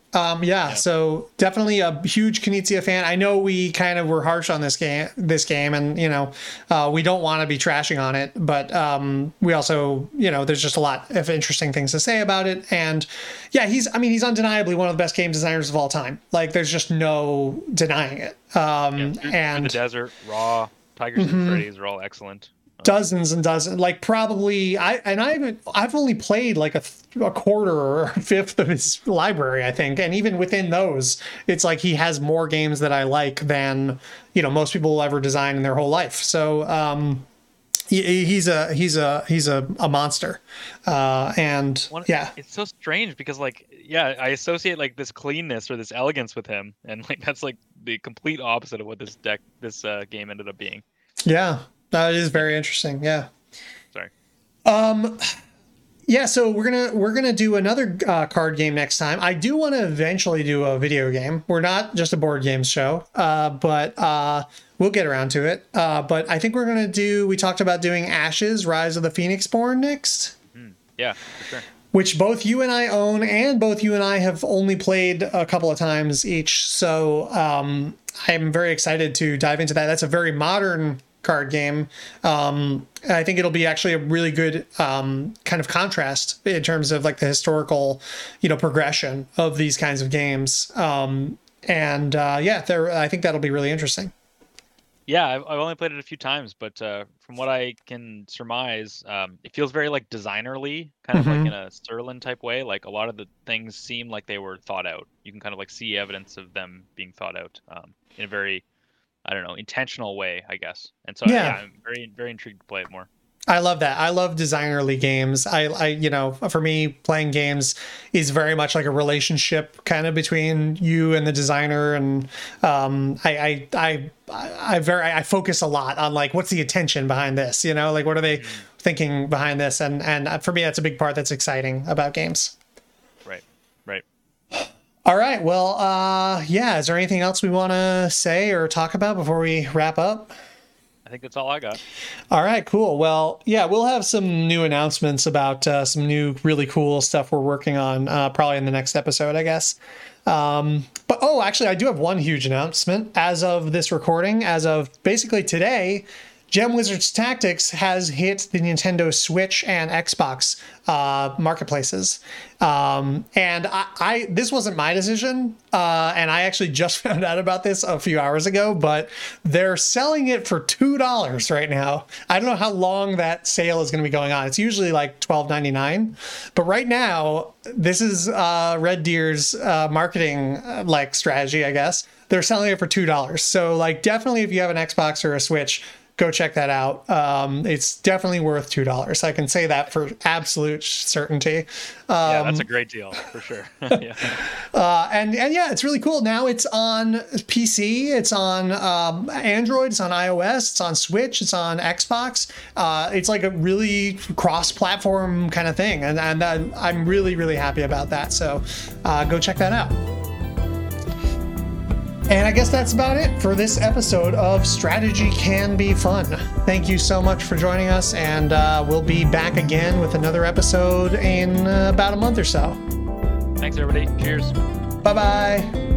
So definitely a huge Knizia fan. I know we kind of were harsh on this game, and we don't want to be trashing on it, but we also, there's just a lot of interesting things to say about it. And yeah, he's undeniably one of the best game designers of all time. Like, there's just no denying it. Through the Desert, Raw, Tigris and Euphrates are all excellent. Dozens and dozens, like probably I've only played like a quarter or a fifth of his library, I think, and even within those, it's like he has more games that I like than most people will ever design in their whole life. So he's a monster, it's so strange because I associate like this cleanness or this elegance with him, and like that's like the complete opposite of what this game ended up being. Yeah. It is very interesting. Yeah. Sorry. So we're gonna do another card game next time. I do want to eventually do a video game. We're not just a board games show, but we'll get around to it. But I think we're gonna do. We talked about doing Ashes: Rise of the Phoenixborn next. Yeah. For sure. Which both you and I own, and both you and I have only played a couple of times each. So I'm very excited to dive into that. That's a very modern card game. I think it'll be actually a really good kind of contrast in terms of like the historical progression of these kinds of games, I think that'll be really interesting. I've only played it a few times, but from what I can surmise, it feels very like designerly, kind of like in a Sterling type way. Like a lot of the things seem like they were thought out. You can kind of like see evidence of them being thought out in a very intentional way, I guess. And so I'm very, very intrigued to play it more. I love that. I love designerly games. I for me, playing games is very much like a relationship kind of between you and the designer. And I focus a lot on like, what's the intention behind this? Like, what are they thinking behind this? And for me, that's a big part that's exciting about games. Right. All right. Well, is there anything else we want to say or talk about before we wrap up? I think that's all I got. All right, cool. Well, yeah, we'll have some new announcements about some new really cool stuff we're working on probably in the next episode, I guess. Actually, I do have one huge announcement. As of this recording, as of basically today, Gem Wizards Tactics has hit the Nintendo Switch and Xbox marketplaces. And this wasn't my decision, and I actually just found out about this a few hours ago, but they're selling it for $2 right now. I don't know how long that sale is going to be going on. It's usually like $12.99, but right now this is Red Deer's marketing strategy, I guess. They're selling it for $2. So like definitely if you have an Xbox or a Switch, go check that out. It's definitely worth $2. I can say that for absolute certainty. That's a great deal for sure. It's really cool. Now it's on PC, it's on Android, it's on iOS, it's on Switch, it's on Xbox. It's like a really cross-platform kind of thing, and I'm really, really happy about that. So go check that out. And I guess that's about it for this episode of Strategy Can Be Fun. Thank you so much for joining us, and we'll be back again with another episode in about a month or so. Thanks, everybody. Cheers. Bye-bye.